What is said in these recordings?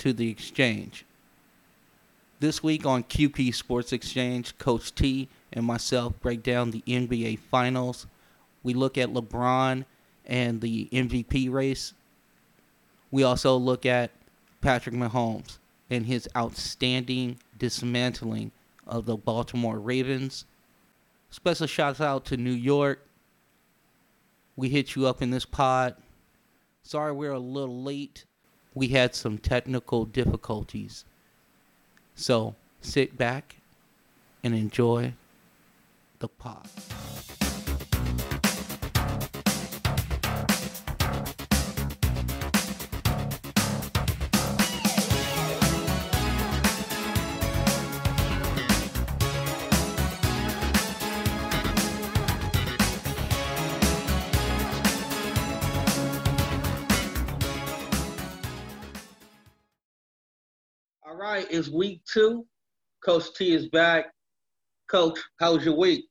to the exchange. This week on QP Sports Exchange, Coach T and myself break down the NBA Finals. We look at LeBron and the MVP race. We also look at Patrick Mahomes and his outstanding dismantling of the Baltimore Ravens. Special shout out to New York. We hit you up in this pod. Sorry we're a little late. We had some technical difficulties. So sit back and enjoy the pod. It's week two. Coach T is back. Coach, how was your week?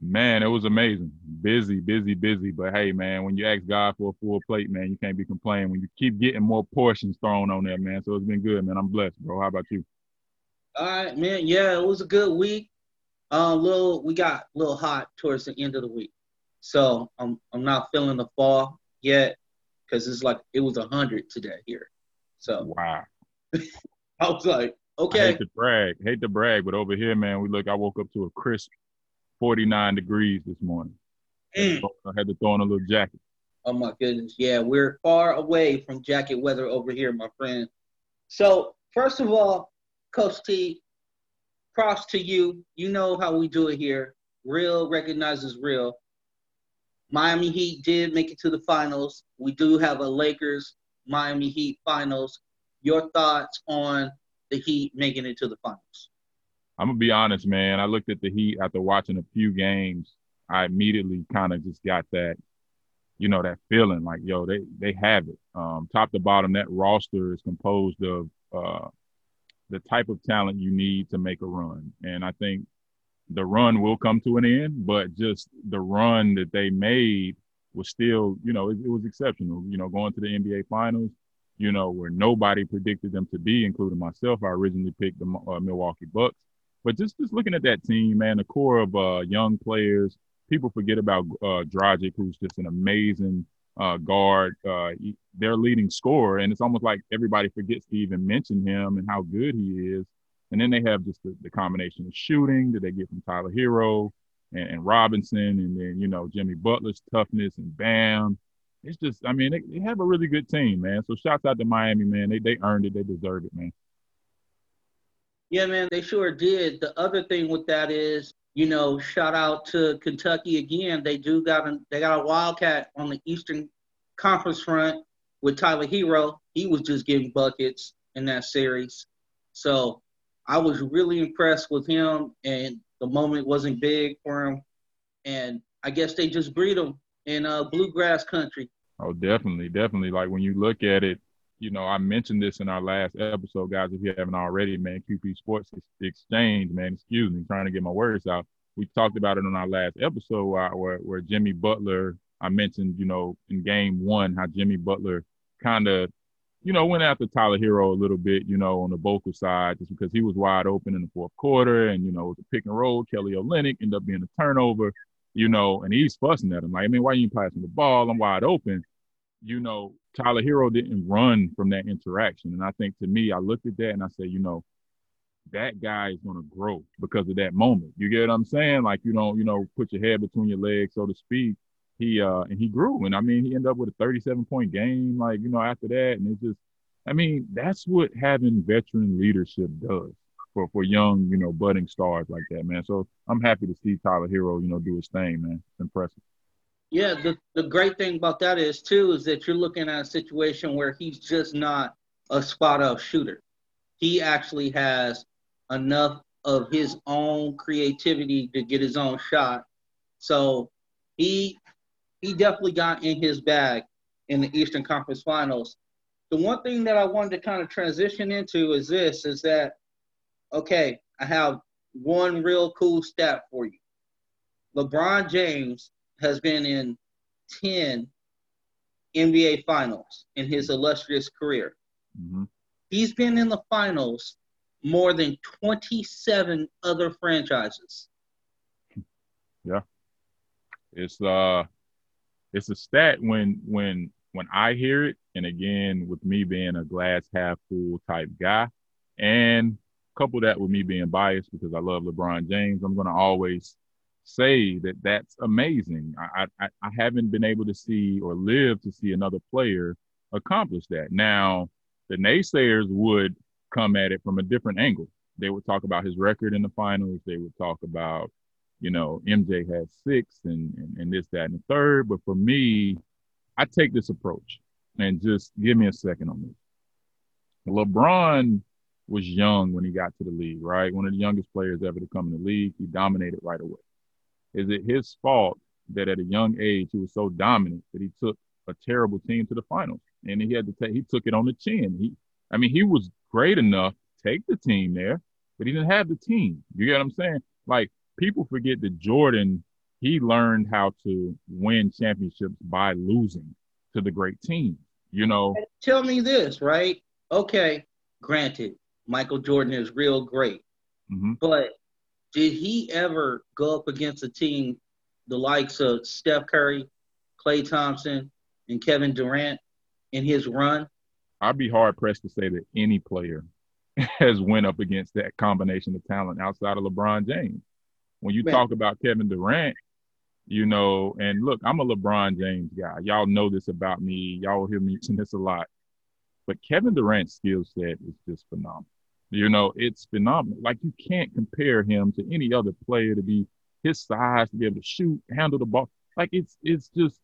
Man, it was amazing. Busy. But hey, man, when you ask God for a full plate, man, you can't be complaining. When you keep getting more portions thrown on there, man. So it's been good, man. I'm blessed, bro. How about you? All right, man. Yeah, it was a good week. We got a little hot towards the end of the week. So I'm not feeling the fall yet because it's like it was 100 today here. So wow. I was like, okay. I hate to brag, but over here, man, I woke up to a crisp 49 degrees this morning. I had to throw on a little jacket. Oh, my goodness. Yeah, we're far away from jacket weather over here, my friend. So, first of all, Coach T, props to you. You know how we do it here. Real recognizes real. Miami Heat did make it to the finals. We do have a Lakers-Miami Heat finals. Your thoughts on the Heat making it to the finals? I'm going to be honest, man. I looked at the Heat after watching a few games. I immediately kind of just got that, that feeling like, yo, they have it. Top to bottom, that roster is composed of the type of talent you need to make a run. And I think the run will come to an end, but just the run that they made was still, it was exceptional. Going to the NBA Finals, where nobody predicted them to be, including myself. I originally picked the Milwaukee Bucks. But just looking at that team, man, the core of young players, people forget about Dragic, who's just an amazing guard, their leading scorer. And it's almost like everybody forgets to even mention him and how good he is. And then they have just the combination of shooting that they get from Tyler Herro and Robinson, and then, Jimmy Butler's toughness and Bam. It's just, they have a really good team, man. So, shouts out to Miami, man. They earned it. They deserve it, man. Yeah, man, they sure did. The other thing with that is, shout out to Kentucky again. They do got a Wildcat on the Eastern Conference front with Tyler Herro. He was just getting buckets in that series. So, I was really impressed with him, and the moment wasn't big for him. And I guess they just breed him in bluegrass country. Oh, definitely. Like, when you look at it, I mentioned this in our last episode, guys, if you haven't already, man, QP Sports Exchange, man, excuse me, trying to get my words out. We talked about it on our last episode where Jimmy Butler, I mentioned, in game one, how Jimmy Butler kind of, went after Tyler Herro a little bit, on the vocal side, just because he was wide open in the fourth quarter and, the pick and roll, Kelly Olynyk ended up being a turnover. And he's fussing at him. Like, why you passing the ball? I'm wide open. Tyler Herro didn't run from that interaction. And I think, to me, I looked at that and I said, that guy is going to grow because of that moment. You get what I'm saying? Like, you don't, put your head between your legs, so to speak. And he grew. And, he ended up with a 37-point game, like, after that. And it's just, that's what having veteran leadership does for young, budding stars like that, man. So I'm happy to see Tyler Herro, do his thing, man. It's impressive. Yeah, the great thing about that is, too, is that you're looking at a situation where he's just not a spot-up shooter. He actually has enough of his own creativity to get his own shot. So he definitely got in his bag in the Eastern Conference Finals. The one thing that I wanted to kind of transition into is this, is that, okay, I have one real cool stat for you. LeBron James has been in 10 NBA finals in his illustrious career. Mm-hmm. He's been in the finals more than 27 other franchises. Yeah. It's a stat when I hear it, and again, with me being a glass half full type guy, and couple that with me being biased because I love LeBron James, I'm going to always say that that's amazing. I haven't been able to see or live to see another player accomplish that. Now, the naysayers would come at it from a different angle. They would talk about his record in the finals. They would talk about, you know, MJ had six and this, that, and the third. But for me, I take this approach, and just give me a second on this. LeBron was young when he got to the league, right? One of the youngest players ever to come in the league. He dominated right away. Is it his fault that at a young age he was so dominant that he took a terrible team to the finals? And he had to take, he took it on the chin. He was great enough to take the team there, but he didn't have the team. You get what I'm saying? Like, people forget that Jordan, he learned how to win championships by losing to the great team, you know? Tell me this, right? Okay, granted, Michael Jordan is real great. Mm-hmm. But did he ever go up against a team the likes of Steph Curry, Klay Thompson, and Kevin Durant in his run? I'd be hard-pressed to say that any player has went up against that combination of talent outside of LeBron James. When you talk about Kevin Durant, you know, and look, I'm a LeBron James guy. Y'all know this about me. Y'all will hear me mention this a lot. But Kevin Durant's skill set is just phenomenal. You know, it's phenomenal. Like, you can't compare him to any other player to be his size, to be able to shoot, handle the ball. Like, it's just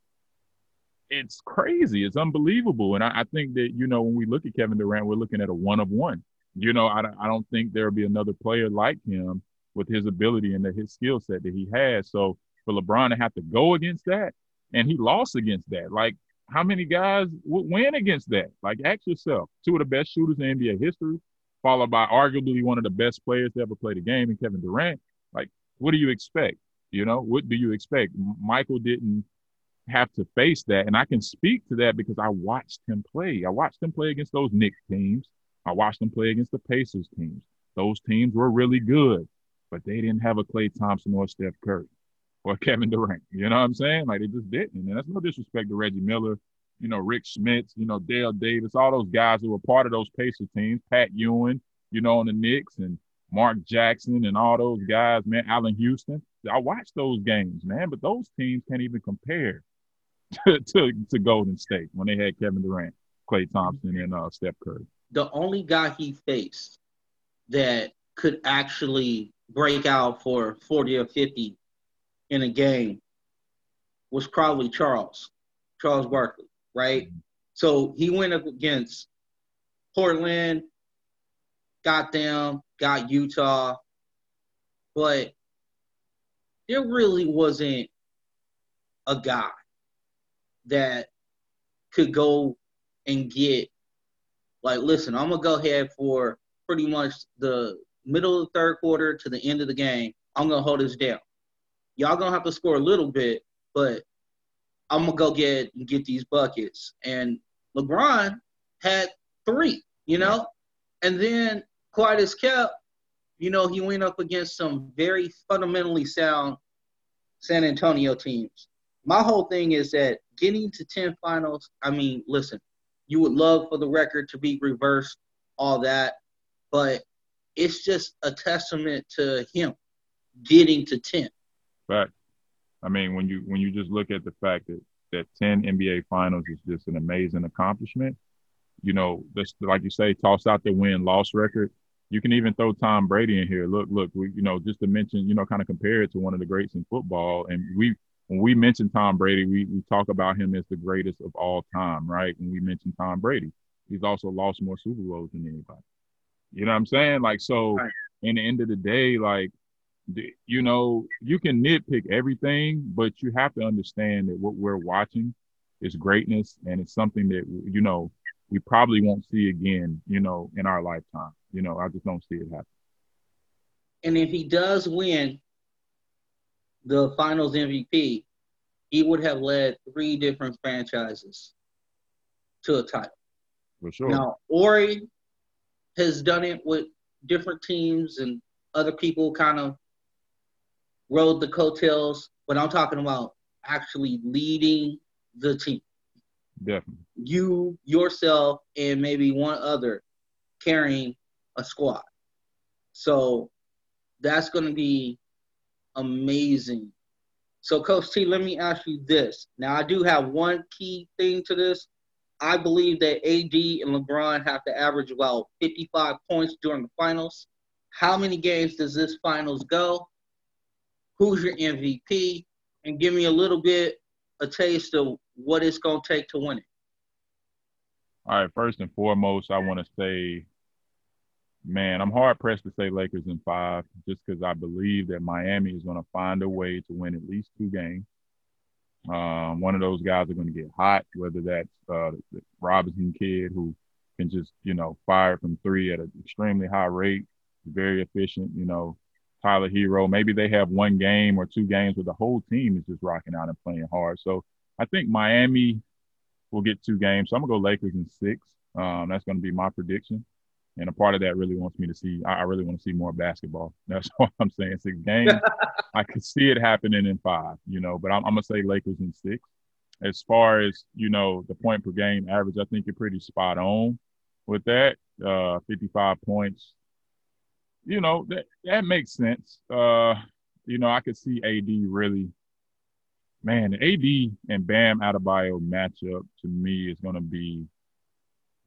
– it's crazy. It's unbelievable. And I think that, you know, when we look at Kevin Durant, we're looking at a one-of-one. You know, I don't think there will be another player like him with his ability and his skill set that he has. So, for LeBron to have to go against that, and he lost against that. Like, how many guys would win against that? Like, ask yourself. Two of the best shooters in NBA history, followed by arguably one of the best players to ever play the game in Kevin Durant. Like, what do you expect? You know, what do you expect? Michael didn't have to face that. And I can speak to that because I watched him play. I watched him play against those Knicks teams. I watched him play against the Pacers teams. Those teams were really good, but they didn't have a Klay Thompson or Steph Curry or Kevin Durant. You know what I'm saying? Like, they just didn't. And that's no disrespect to Reggie Miller, you know, Rick Smits, you know, Dale Davis, all those guys who were part of those Pacers teams, Pat Ewing, you know, on the Knicks, and Mark Jackson and all those guys, man, Allen Houston. I watched those games, man, but those teams can't even compare to Golden State when they had Kevin Durant, Klay Thompson, and Steph Curry. The only guy he faced that could actually break out for 40 or 50 in a game was probably Charles Barkley, right? Mm-hmm. So he went up against Portland, got them, got Utah, but there really wasn't a guy that could go and get, like, listen, I'm going to go ahead for pretty much the middle of the third quarter to the end of the game. I'm going to hold this down. Y'all going to have to score a little bit, but I'm going to go get these buckets. And LeBron had three, you know? Yeah. And then, quite as kept, you know, he went up against some very fundamentally sound San Antonio teams. My whole thing is that getting to 10 finals, I mean, listen, you would love for the record to be reversed, all that, but it's just a testament to him getting to 10. Right. I mean, when you just look at the fact that 10 NBA finals is just an amazing accomplishment, you know, that's, like you say, toss out the win-loss record. You can even throw Tom Brady in here. Look, we, you know, just to mention, you know, kind of compare it to one of the greats in football. And when we mention Tom Brady, we talk about him as the greatest of all time, right? When we mention Tom Brady, he's also lost more Super Bowls than anybody. You know what I'm saying? Like, so right. In the end of the day, like, you know, you can nitpick everything, but you have to understand that what we're watching is greatness, and it's something that, you know, we probably won't see again, you know, in our lifetime. You know, I just don't see it happen. And if he does win the finals MVP, he would have led three different franchises to a title. For sure. Now, Ori has done it with different teams and other people kind of rode the coattails, but I'm talking about actually leading the team. Definitely. You, yourself, and maybe one other carrying a squad. So that's going to be amazing. So, Coach T, let me ask you this. Now, I do have one key thing to this. I believe that AD and LeBron have to average about 55 points during the finals. How many games does this finals go? Who's your MVP? And give me a little bit, a taste of what it's going to take to win it. All right, first and foremost, I want to say, man, I'm hard-pressed to say Lakers in 5 just because I believe that Miami is going to find a way to win at least 2 games. One of those guys are going to get hot, whether that's the Robinson kid who can just, fire from 3 at an extremely high rate, very efficient, Tyler Herro. Maybe they have one game or 2 games where the whole team is just rocking out and playing hard. So I think Miami will get 2 games. So I'm going to go Lakers in 6. That's going to be my prediction. And a part of that really wants me to see – I really want to see more basketball. That's what I'm saying. 6 games, I could see it happening in 5, But I'm going to say Lakers in 6. As far as, the point-per-game average, I think you're pretty spot on with that, 55 points. That makes sense. I could see AD really – man, AD and Bam Adebayo matchup to me is going to be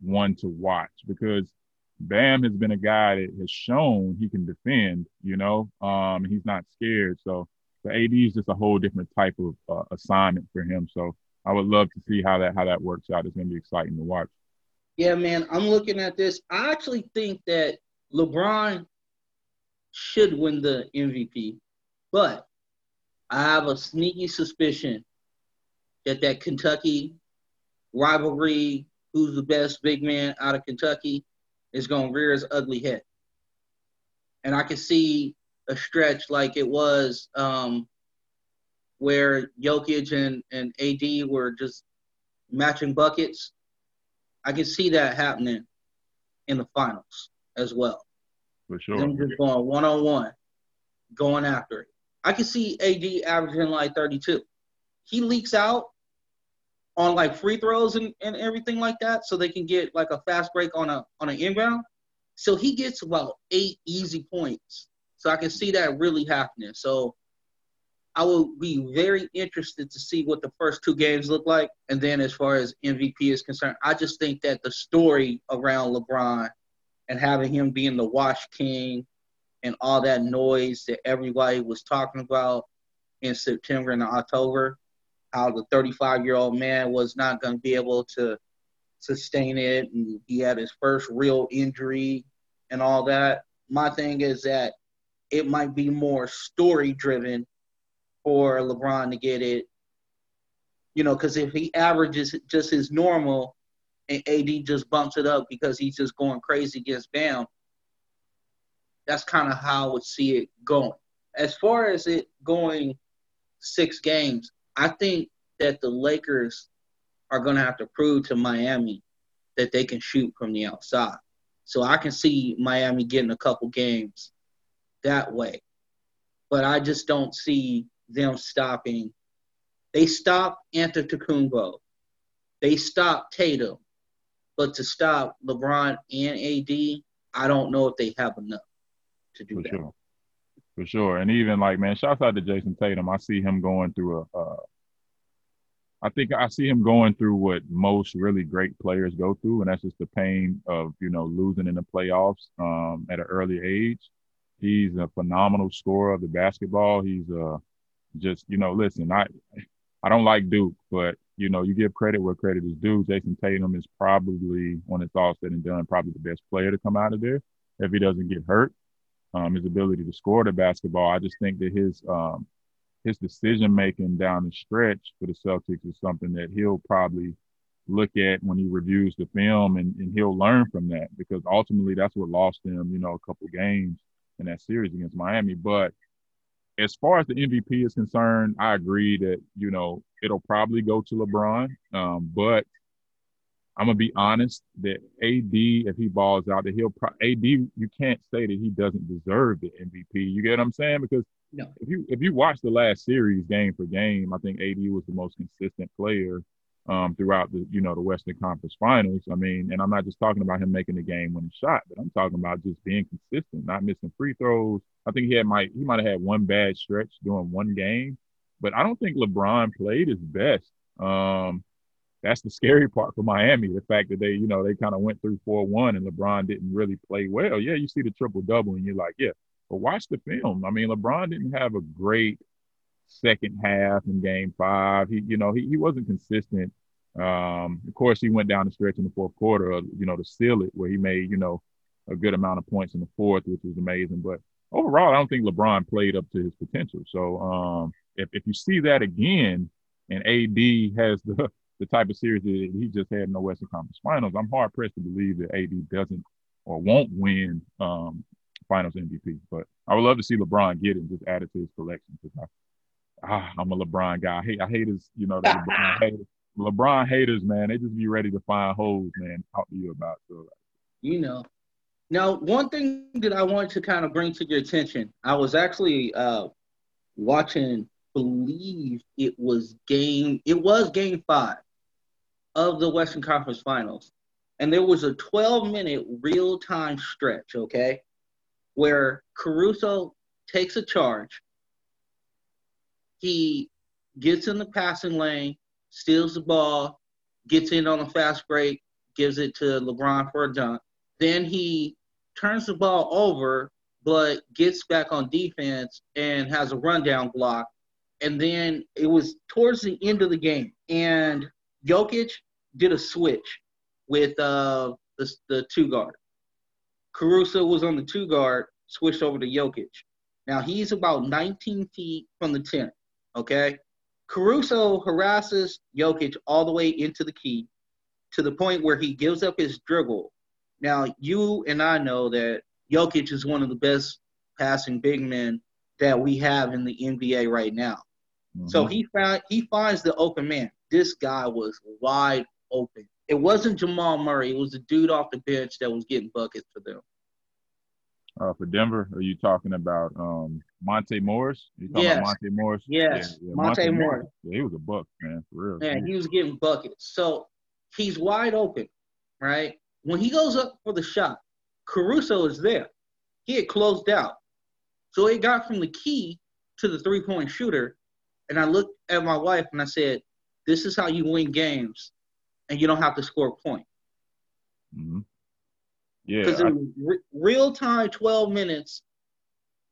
one to watch because – Bam has been a guy that has shown he can defend, he's not scared. So the AD is just a whole different type of assignment for him. So I would love to see how that works out. It's going to be exciting to watch. Yeah, man, I'm looking at this. I actually think that LeBron should win the MVP, but I have a sneaky suspicion that Kentucky rivalry, who's the best big man out of Kentucky, is going to rear his ugly head. And I can see a stretch like it was where Jokic and AD were just matching buckets. I can see that happening in the finals as well. For sure. Them just going one-on-one, going after it. I can see AD averaging like 32. He leaks out on like free throws and everything like that, so they can get like a fast break on an inbound. So he gets about 8 easy points. So I can see that really happening. So I will be very interested to see what the first 2 games look like. And then as far as MVP is concerned, I just think that the story around LeBron and having him being the Wash King and all that noise that everybody was talking about in September and October, how the 35-year-old man was not going to be able to sustain it, and he had his first real injury and all that. My thing is that it might be more story-driven for LeBron to get it, because if he averages just his normal and AD just bumps it up because he's just going crazy against Bam, that's kind of how I would see it going. As far as it going 6 games, I think that the Lakers are going to have to prove to Miami that they can shoot from the outside. So I can see Miami getting a couple games that way. But I just don't see them stopping. They stopped Antetokounmpo. They stopped Tatum. But to stop LeBron and AD, I don't know if they have enough to do that. Sure. For sure. And even like, man, shouts out to Jason Tatum. I see him going through I see him going through what most really great players go through. And that's just the pain of, losing in the playoffs at an early age. He's a phenomenal scorer of the basketball. He's just, listen, I don't like Duke, but, you give credit where credit is due. Jason Tatum is probably, when it's all said and done, probably the best player to come out of there if he doesn't get hurt. His ability to score the basketball, I just think that his decision-making down the stretch for the Celtics is something that he'll probably look at when he reviews the film, and he'll learn from that, because ultimately that's what lost them, a couple games in that series against Miami. But as far as the MVP is concerned, I agree that, it'll probably go to LeBron, but I'm going to be honest that AD, if he balls out, that AD, you can't say that he doesn't deserve the MVP. You get what I'm saying? Because no. If you watch the last series game for game, I think AD was the most consistent player throughout the Western Conference Finals. I mean, and I'm not just talking about him making the game-winning shot, but I'm talking about just being consistent, not missing free throws. I think he might have had one bad stretch during one game, but I don't think LeBron played his best. That's the scary part for Miami, the fact that they kind of went through 4-1 and LeBron didn't really play well. Yeah, you see the triple-double and you're like, yeah, but watch the film. I mean, LeBron didn't have a great second half in Game 5. He wasn't consistent. Of course, he went down the stretch in the fourth quarter, to seal it, where he made, a good amount of points in the fourth, which was amazing. But overall, I don't think LeBron played up to his potential. So if you see that again and AD has the type of series that he just had in the Western Conference Finals, I'm hard-pressed to believe that AD doesn't or won't win Finals MVP. But I would love to see LeBron get it and just add it to his collection, because I'm a LeBron guy. I hate his, LeBron haters, man. They just be ready to find holes, man, talk to you about. So. Now, one thing that I wanted to kind of bring to your attention, I was actually watching, believe it was Game 5 of the Western Conference Finals. And there was a 12-minute real-time stretch, okay, where Caruso takes a charge. He gets in the passing lane, steals the ball, gets in on a fast break, gives it to LeBron for a dunk. Then he turns the ball over, but gets back on defense and has a rundown block. And then it was towards the end of the game. And Jokic did a switch with the two guard. Caruso was on the two guard, switched over to Jokic. Now, he's about 19 feet from the 10. Okay, Caruso harasses Jokic all the way into the key to the point where he gives up his dribble. Now, you and I know that Jokic is one of the best passing big men that we have in the NBA right now. Mm-hmm. So he finds the open man. This guy was wide open. It wasn't Jamal Murray. It was the dude off the bench that was getting buckets for them. For Denver, are you talking about Monte Morris? About Monte Morris? Yes, yeah. Monte Morris. Yeah, he was a buck, man, for real. Man, he was getting buckets. So he's wide open, right? When he goes up for the shot, Caruso is there. He had closed out. So it got from the key to the three-point shooter, and I looked at my wife and I said, this is how you win games, and you don't have to score a point. Mm-hmm. Yeah, because it was real-time 12 minutes,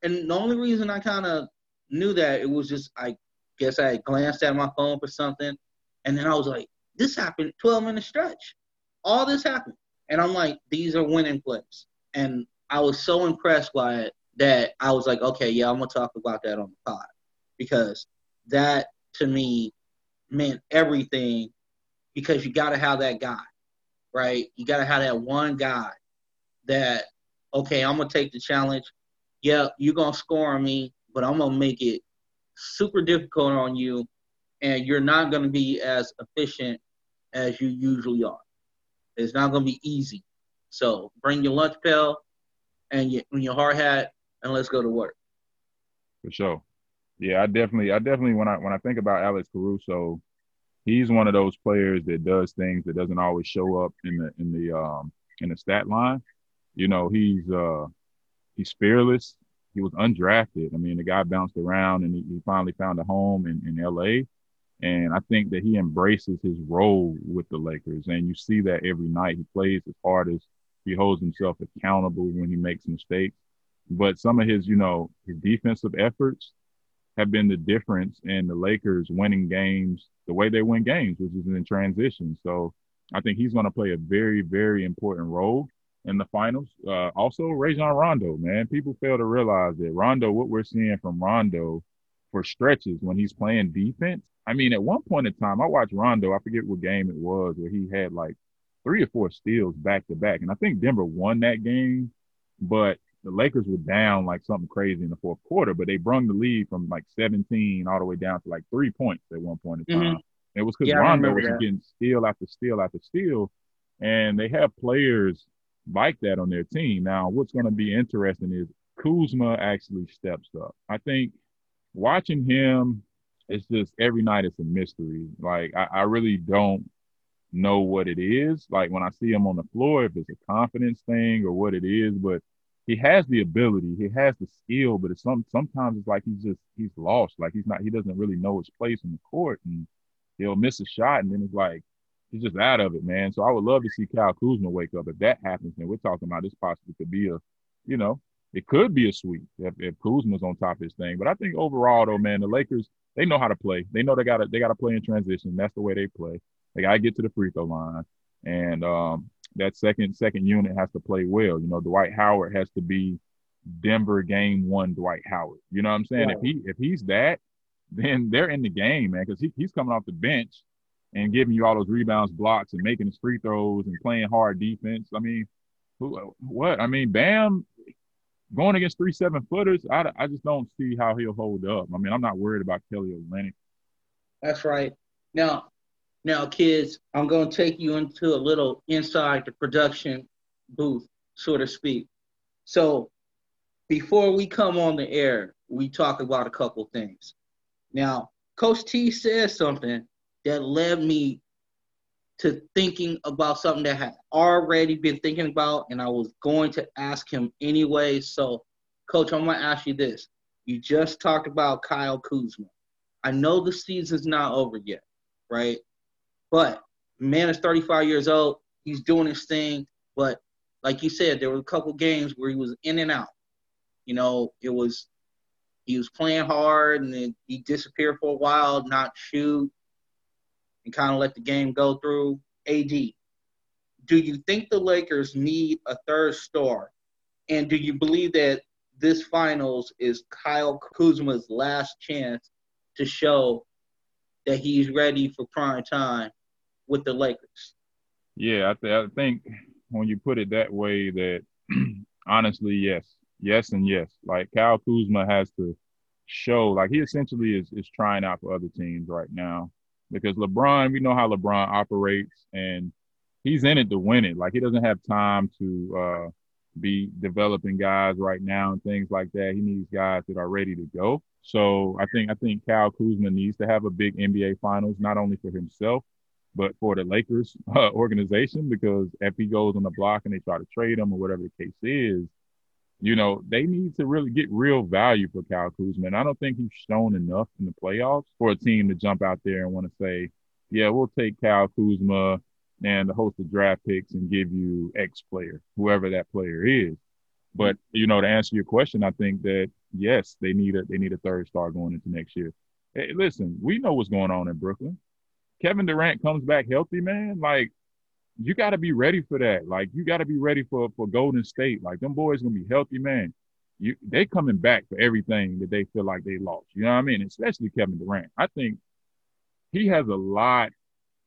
and the only reason I kind of knew that, it was just, I guess I glanced at my phone for something, and then I was like, this happened, 12-minute stretch. All this happened. And I'm like, these are winning plays. And I was so impressed by it that I was like, okay, yeah, I'm going to talk about that on the pod, because that, to me, meant everything, because you got to have that guy, right? You got to have that one guy that, okay, I'm going to take the challenge. Yeah, you're going to score on me, but I'm going to make it super difficult on you, and you're not going to be as efficient as you usually are. It's not going to be easy. So bring your lunch pail and your hard hat, and let's go to work. For sure. Yeah, I definitely when I think about Alex Caruso, he's one of those players that does things that doesn't always show up in the stat line. He's fearless. He was undrafted. I mean, the guy bounced around, and he finally found a home in L.A., and I think that he embraces his role with the Lakers. And you see that every night. He plays as hard as he holds himself accountable when he makes mistakes. But some of his, his defensive efforts have been the difference in the Lakers winning games the way they win games, which is in transition. So I think he's going to play a very, very important role in the finals. Also, Rajon Rondo, man. People fail to realize that Rondo, what we're seeing from Rondo for stretches when he's playing defense, I mean, at one point in time, I watched Rondo, I forget what game it was, where he had like 3 or 4 steals back-to-back. And I think Denver won that game, but the Lakers were down like something crazy in the fourth quarter, but they brung the lead from like 17 all the way down to like 3 points at one point in time. Mm-hmm. And it was because Rondo was getting steal after steal after steal. And they have players like that on their team. Now, what's going to be interesting is Kuzma actually steps up. I think watching him, it's just every night it's a mystery. Like, I really don't know what it is. Like, when I see him on the floor, if it's a confidence thing or what it is, but he has the ability, he has the skill, but it's sometimes it's like he's lost. Like, he doesn't really know his place in the court, and he'll miss a shot, and then it's like he's just out of it, man. So I would love to see Kyle Kuzma wake up. If that happens, then we're talking about this possibly could be it could be a sweep if Kuzma's on top of his thing. But I think overall, though, man, the Lakers, they know how to play. They know they gotta play in transition. That's the way they play. They gotta get to the free throw line, and that second unit has to play well. You know, Dwight Howard has to be Denver game one Dwight Howard. You know what I'm saying? Right. If he's that, then they're in the game, man, because he's coming off the bench and giving you all those rebounds, blocks, and making his free throws and playing hard defense. I mean, what? I mean, Bam going against 3 7-footers, I just don't see how he'll hold up. I mean, I'm not worried about Kelly Olynyk. That's right. Now, kids, I'm going to take you into a little inside the production booth, so to speak. So before we come on the air, we talk about a couple things. Now, Coach T said something that led me to thinking about something that I had already been thinking about, and I was going to ask him anyway. So, Coach, I'm going to ask you this. You just talked about Kyle Kuzma. I know the season's not over yet, right? But man is 35 years old. He's doing his thing. But like you said, there were a couple games where he was in and out. You know, he was playing hard, and then he disappeared for a while, not shoot, and kind of let the game go through. AD, do you think the Lakers need a third star? And do you believe that this finals is Kyle Kuzma's last chance to show that he's ready for prime time with the Lakers? Yeah, I think when you put it that way, that honestly, yes. Yes and yes. Like, Kyle Kuzma has to show, like, he essentially is trying out for other teams right now. Because LeBron, we know how LeBron operates, and he's in it to win it. Like, he doesn't have time to be developing guys right now and things like that. He needs guys that are ready to go. So I think Kyle Kuzma needs to have a big NBA Finals, not only for himself, but for the Lakers organization. Because if he goes on the block and they try to trade him or whatever the case is, you know, they need to really get real value for Kyle Kuzma. And I don't think he's shown enough in the playoffs for a team to jump out there and want to say, yeah, we'll take Kyle Kuzma and a host of draft picks and give you X player, whoever that player is. But, you know, to answer your question, I think that, yes, they need a third star going into next year. Hey, listen, we know what's going on in Brooklyn. Kevin Durant comes back healthy, man. Like, you got to be ready for that. Like, you got to be ready for Golden State. Like, them boys going to be healthy, man. They coming back for everything that they feel like they lost. You know what I mean? Especially Kevin Durant. I think he has a lot.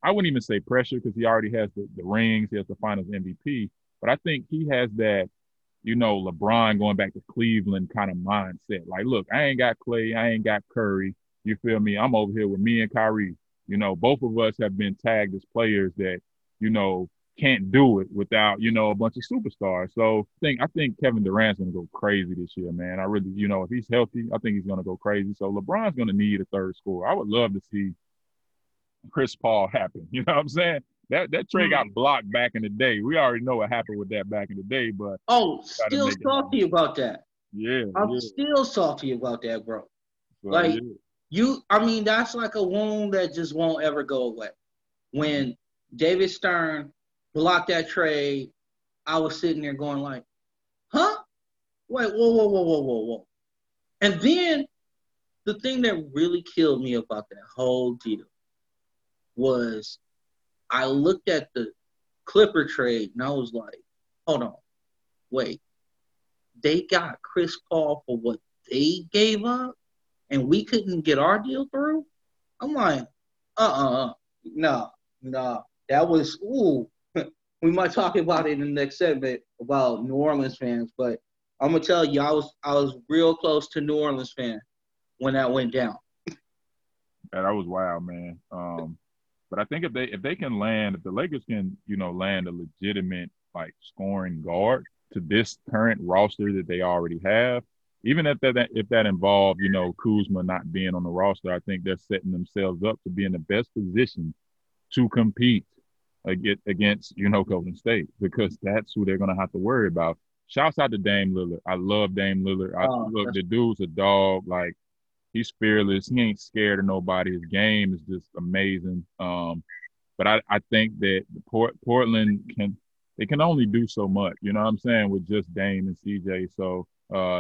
I wouldn't even say pressure, because he already has the rings. He has the Finals MVP. But I think he has that, you know, LeBron going back to Cleveland kind of mindset. Like, look, I ain't got Klay. I ain't got Curry. You feel me? I'm over here with me and Kyrie. You know, both of us have been tagged as players that, you know, can't do it without, you know, a bunch of superstars. So I think Kevin Durant's going to go crazy this year, man. I really, you know, if he's healthy, I think he's going to go crazy. So LeBron's going to need a third scorer. I would love to see Chris Paul happen. You know what I'm saying? That trade got blocked back in the day. We already know what happened with that back in the day, but still salty about that. Yeah. I'm still salty about that, bro. Well, like, yeah. That's like a wound that just won't ever go away. When David Stern blocked that trade, I was sitting there going like, huh? Wait, whoa. And then the thing that really killed me about that whole deal was I looked at the Clipper trade and I was like, hold on, wait. They got Chris Paul for what they gave up and we couldn't get our deal through? I'm like, no. That was, we might talk about it in the next segment about New Orleans fans, but I'm going to tell you, I was real close to New Orleans fan when that went down. Yeah, that was wild, man. But I think if they can land, if the Lakers can, land a legitimate scoring guard to this current roster that they already have, even if that involved, Kuzma not being on the roster, I think they're setting themselves up to be in the best position to compete against, Golden State, because that's who they're going to have to worry about. Shouts out to Dame Lillard. I love Dame Lillard. Look, the dude's a dog. He's fearless. He ain't scared of nobody. His game is just amazing. But I think that Portland can only do so much, with just Dame and CJ. So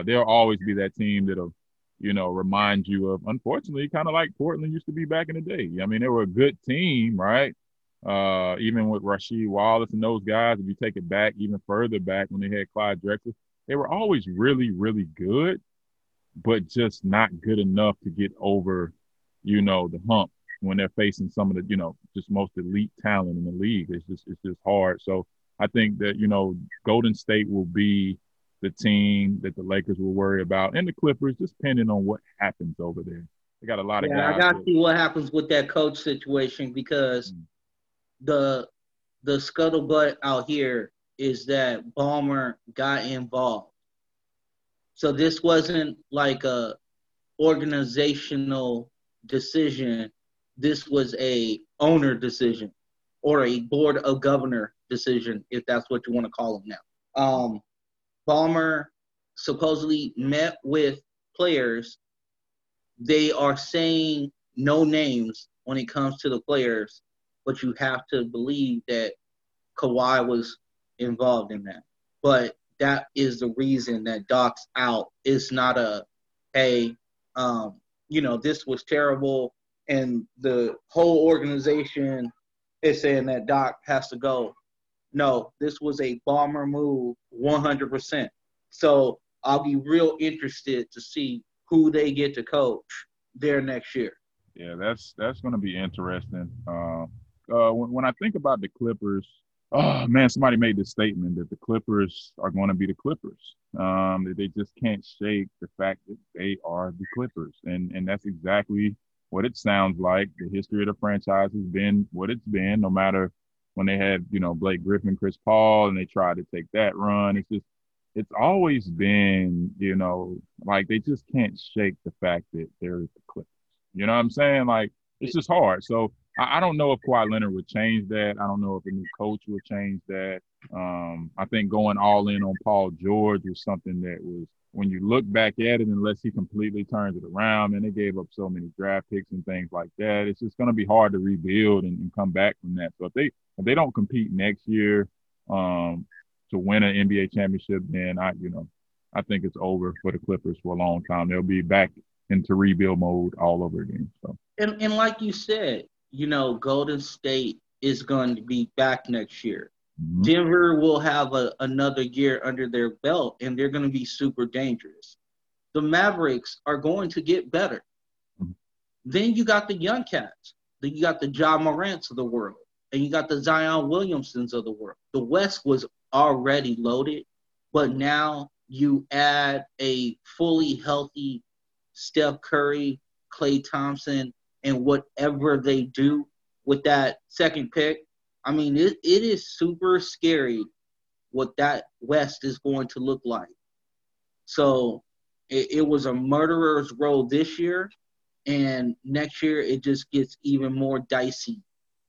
they'll always be that team that'll, remind you of, unfortunately, kind of like Portland used to be back in the day. I mean, they were a good team, right? Even with Rasheed Wallace and those guys, if you take it back even further back when they had Clyde Drexler, they were always really, really good, but just not good enough to get over, the hump when they're facing some of the, just most elite talent in the league. It's just hard. So I think that, Golden State will be the team that the Lakers will worry about, and the Clippers, just depending on what happens over there. They got a lot of guys. I got to see what happens with that coach situation, because the scuttlebutt out here is that Ballmer got involved. So this wasn't a organizational decision. This was a owner decision, or a board of governor decision, if that's what you want to call them now. Ballmer supposedly met with players. They are saying no names when it comes to the players, but you have to believe that Kawhi was involved in that. But that is the reason that Doc's out. It's not this was terrible, and the whole organization is saying that Doc has to go. No, this was a Ballmer move, 100%. So I'll be real interested to see who they get to coach there next year. Yeah, that's going to be interesting. When I think about the Clippers, oh, man, somebody made this statement that the Clippers are going to be the Clippers. That they just can't shake the fact that they are the Clippers. And that's exactly what it sounds like. The history of the franchise has been what it's been, no matter when they had, Blake Griffin, Chris Paul, and they tried to take that run. It's always been, they just can't shake the fact that they're the Clippers. You know what I'm saying? It's just hard. So I don't know if Kawhi Leonard would change that. I don't know if a new coach would change that. I think going all in on Paul George was something that was, when you look back at it, unless he completely turns it around, and they gave up so many draft picks and things like that, it's just going to be hard to rebuild and come back from that. So if they don't compete next year to win an NBA championship, then I think it's over for the Clippers for a long time. They'll be back into rebuild mode all over again. So and like you said, Golden State is going to be back next year. Mm-hmm. Denver will have another year under their belt, and they're going to be super dangerous. The Mavericks are going to get better. Mm-hmm. Then you got the young cats. Then you got the Ja Morants of the world, and you got the Zion Williamsons of the world. The West was already loaded, but now you add a fully healthy Steph Curry, Klay Thompson, and whatever they do with that second pick. I mean, it is super scary what that West is going to look like. So it was a murderer's row this year, and next year it just gets even more dicey.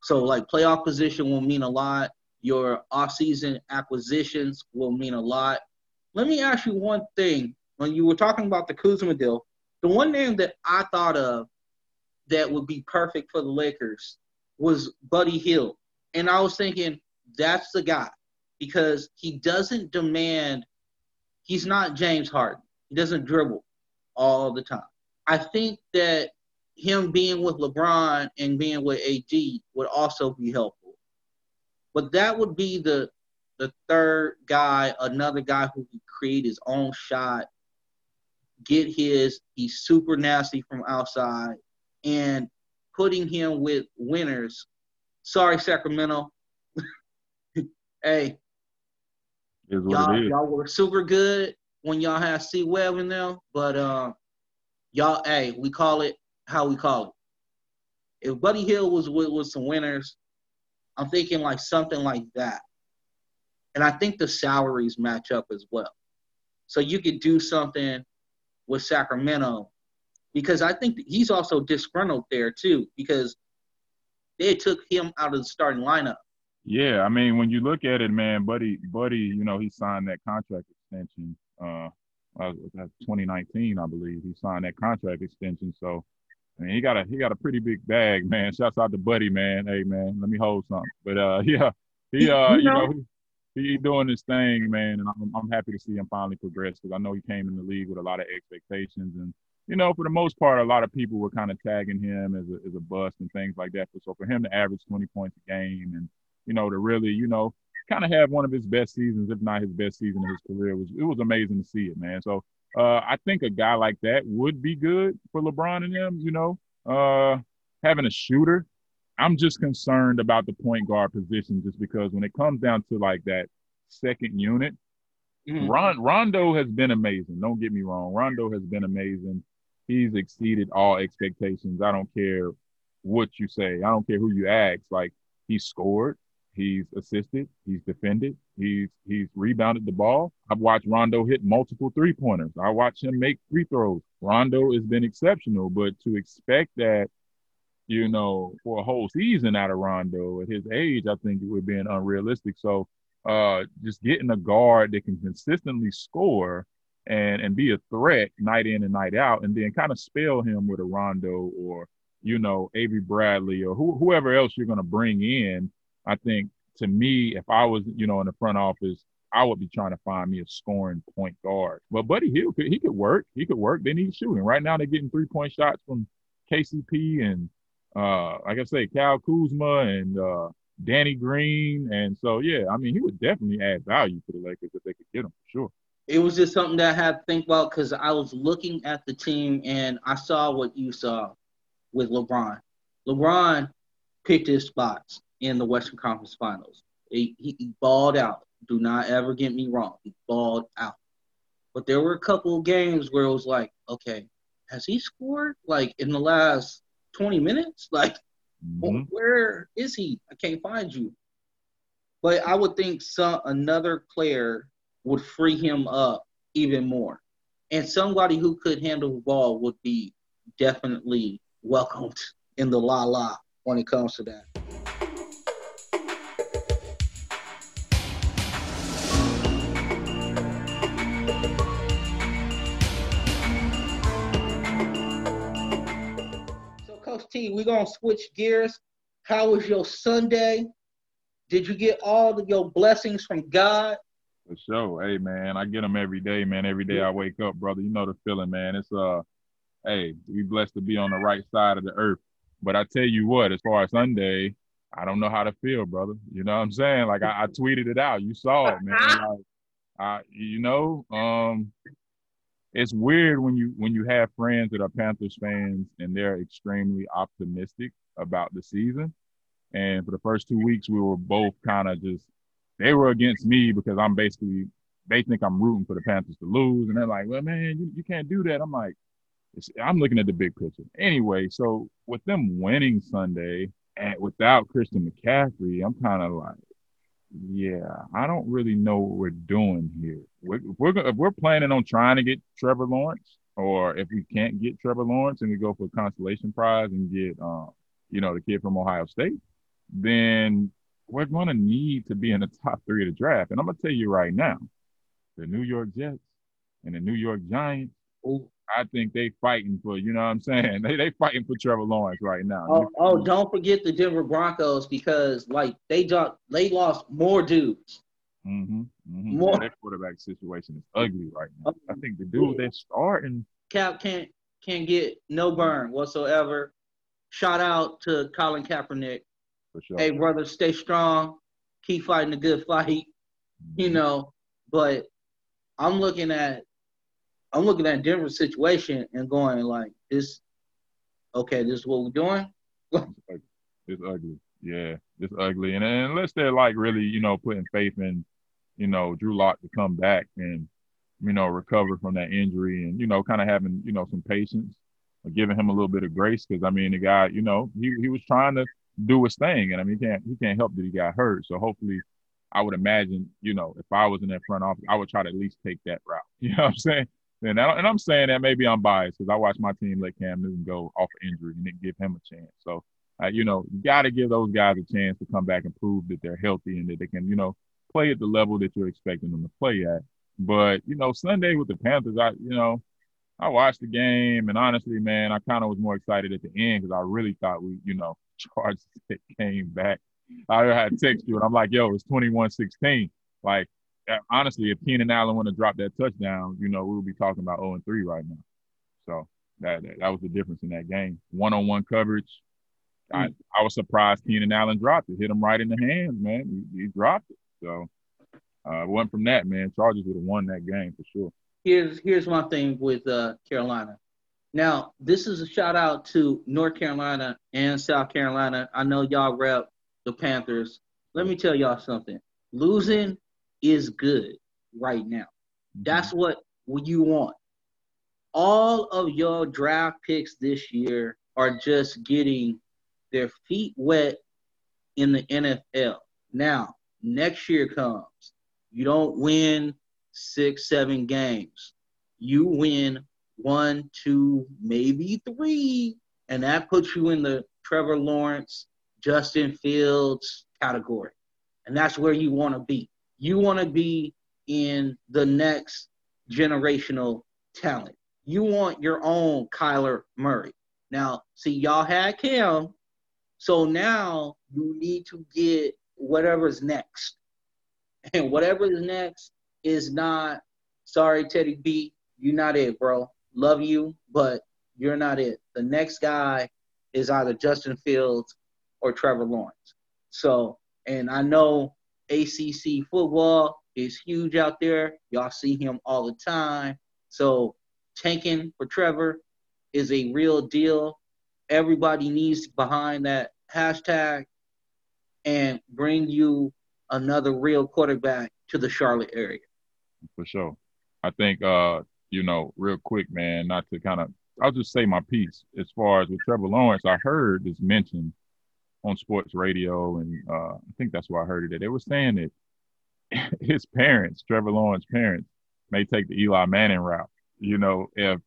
So, playoff position will mean a lot. Your offseason acquisitions will mean a lot. Let me ask you one thing. When you were talking about the Kuzma deal, the one name that I thought of that would be perfect for the Lakers was Buddy Hield. And I was thinking, that's the guy, because he doesn't demand – he's not James Harden. He doesn't dribble all the time. I think that him being with LeBron and being with AD would also be helpful. But that would be the third guy, another guy who can create his own shot, get his – he's super nasty from outside, and putting him with winners. Sorry, Sacramento. Hey, y'all were super good when y'all had C-Web in them, but y'all, we call it how we call it. If Buddy Hield was with some winners, I'm thinking like something like that. And I think the salaries match up as well. So you could do something with Sacramento because I think he's also disgruntled there too because they took him out of the starting lineup. Yeah, I mean, when you look at it, man, Buddy, you know, he signed that contract extension. That's 2019, I believe. He signed that contract extension. So, I mean, he got a pretty big bag, man. Shouts out to Buddy, man. Hey, man, let me hold something. But, yeah, he doing his thing, man, and I'm happy to see him finally progress because I know he came in the league with a lot of expectations. And, you know, for the most part, a lot of people were kind of tagging him as a bust and things like that. So, for him to average 20 points a game and, you know, to really, you know, kind of have one of his best seasons, if not his best season of his career. It was amazing to see it, man. So I think a guy like that would be good for LeBron and him, you know, having a shooter. I'm just concerned about the point guard position just because when it comes down to, like, that second unit, Rondo has been amazing. Don't get me wrong. Rondo has been amazing. He's exceeded all expectations. I don't care what you say. I don't care who you ask. Like, he scored. He's assisted. He's defended. He's rebounded the ball. I've watched Rondo hit multiple three-pointers. I watched him make free throws. Rondo has been exceptional, but to expect that, you know, for a whole season out of Rondo at his age, I think it would be unrealistic. So just getting a guard that can consistently score and be a threat night in and night out and then kind of spell him with a Rondo or, you know, Avery Bradley or whoever else you're going to bring in. I think, to me, if I was, you know, in the front office, I would be trying to find me a scoring point guard. But Buddy Hield, he could work. Then he's shooting. Right now they're getting three-point shots from KCP and, like I say, Kyle Kuzma and Danny Green. And so, yeah, I mean, he would definitely add value to the Lakers if they could get him, for sure. It was just something that I had to think about because I was looking at the team and I saw what you saw with LeBron. LeBron picked his spots in the Western Conference Finals. He balled out. Do not ever get me wrong. He balled out. But there were a couple of games where it was like, okay, has he scored, like, in the last 20 minutes? Like, where is he? I can't find you. But I would think another player would free him up even more. And somebody who could handle the ball would be definitely welcomed in the la-la when it comes to that. T, we're going to switch gears. How was your Sunday? Did you get all of your blessings from God? For sure. Hey, man, I get them every day, man. Every day I wake up, brother. You know the feeling, man. It's, hey, we blessed to be on the right side of the earth. But I tell you what, as far as Sunday, I don't know how to feel, brother. You know what I'm saying? Like, I tweeted it out. You saw it, man. Like, you know, it's weird when you have friends that are Panthers fans and they're extremely optimistic about the season. And for the first 2 weeks, we were both kind of just – they were against me because I'm basically – they think I'm rooting for the Panthers to lose. And they're like, well, man, you can't do that. I'm like – I'm looking at the big picture. Anyway, so with them winning Sunday and without Christian McCaffrey, I'm kind of like, yeah, I don't really know what we're doing here. If we're planning on trying to get Trevor Lawrence, or if we can't get Trevor Lawrence and we go for a consolation prize and get, you know, the kid from Ohio State, then we're going to need to be in the top three of the draft. And I'm going to tell you right now, the New York Jets and the New York Giants, I think they fighting for, you know what I'm saying? They fighting for Trevor Lawrence right now. Oh, don't forget the Denver Broncos because, like, they lost more dudes. More. Yeah, their quarterback situation is ugly right now. I think the dude they're starting. Cap can't get no burn whatsoever. Shout out to Colin Kaepernick. For sure. Hey, brother, stay strong. Keep fighting a good fight. You know, but I'm looking at Denver's situation and going like, this, okay, this is what we're doing? It's ugly. Yeah, it's ugly. And unless they're like really, you know, putting faith in, you know, Drew Lock to come back and, you know, recover from that injury and, you know, kind of having, you know, some patience. giving him a little bit of grace because, I mean, the guy, you know, he was trying to do his thing. And, I mean, he can't help that he got hurt. So, hopefully, I would imagine, you know, if I was in that front office, I would try to at least take that route. You know what I'm saying? And I'm saying that maybe I'm biased because I watched my team let Cam Newton go off of injury and then give him a chance. So, you know, you got to give those guys a chance to come back and prove that they're healthy and that they can, you know, play at the level that you're expecting them to play at. But, you know, Sunday with the Panthers, I watched the game, and honestly, man, I kind of was more excited at the end because I really thought we, you know, Chargers came back. I had text you, and I'm like, yo, it's 21-16. Like, honestly, if Keenan Allen would have dropped that touchdown, you know, we would be talking about 0-3 right now. So that was the difference in that game. One-on-one coverage. I was surprised Keenan Allen dropped it. Hit him right in the hands, man. He dropped it. So it wasn't from that, man. Chargers would have won that game for sure. Here's my thing with Carolina. Now, this is a shout-out to North Carolina and South Carolina. I know y'all rep the Panthers. Let me tell y'all something. Losing is good right now. That's what you want. All of your draft picks this year are just getting their feet wet in the NFL. Now, next year comes. You don't win 6-7 games. You win 1, 2, maybe 3, and that puts you in the Trevor Lawrence, Justin Fields category. And that's where you want to be. You want to be in the next generational talent. You want your own Kyler Murray. Now, see, y'all had Cam, so now you need to get whatever's next. And whatever is next is not, sorry, Teddy B, you're not it, bro. Love you, but you're not it. The next guy is either Justin Fields or Trevor Lawrence. So, and I know ACC football is huge out there. Y'all see him all the time. So tanking for Trevor is a real deal. Everybody needs behind that hashtag and bring you another real quarterback to the Charlotte area. For sure. I think, you know, real quick, man, not to kind of – I'll just say my piece. As far as with Trevor Lawrence, I heard this mentioned on sports radio, and I think that's where I heard it. They were saying that his parents, Trevor Lawrence's parents, may take the Eli Manning route, you know, if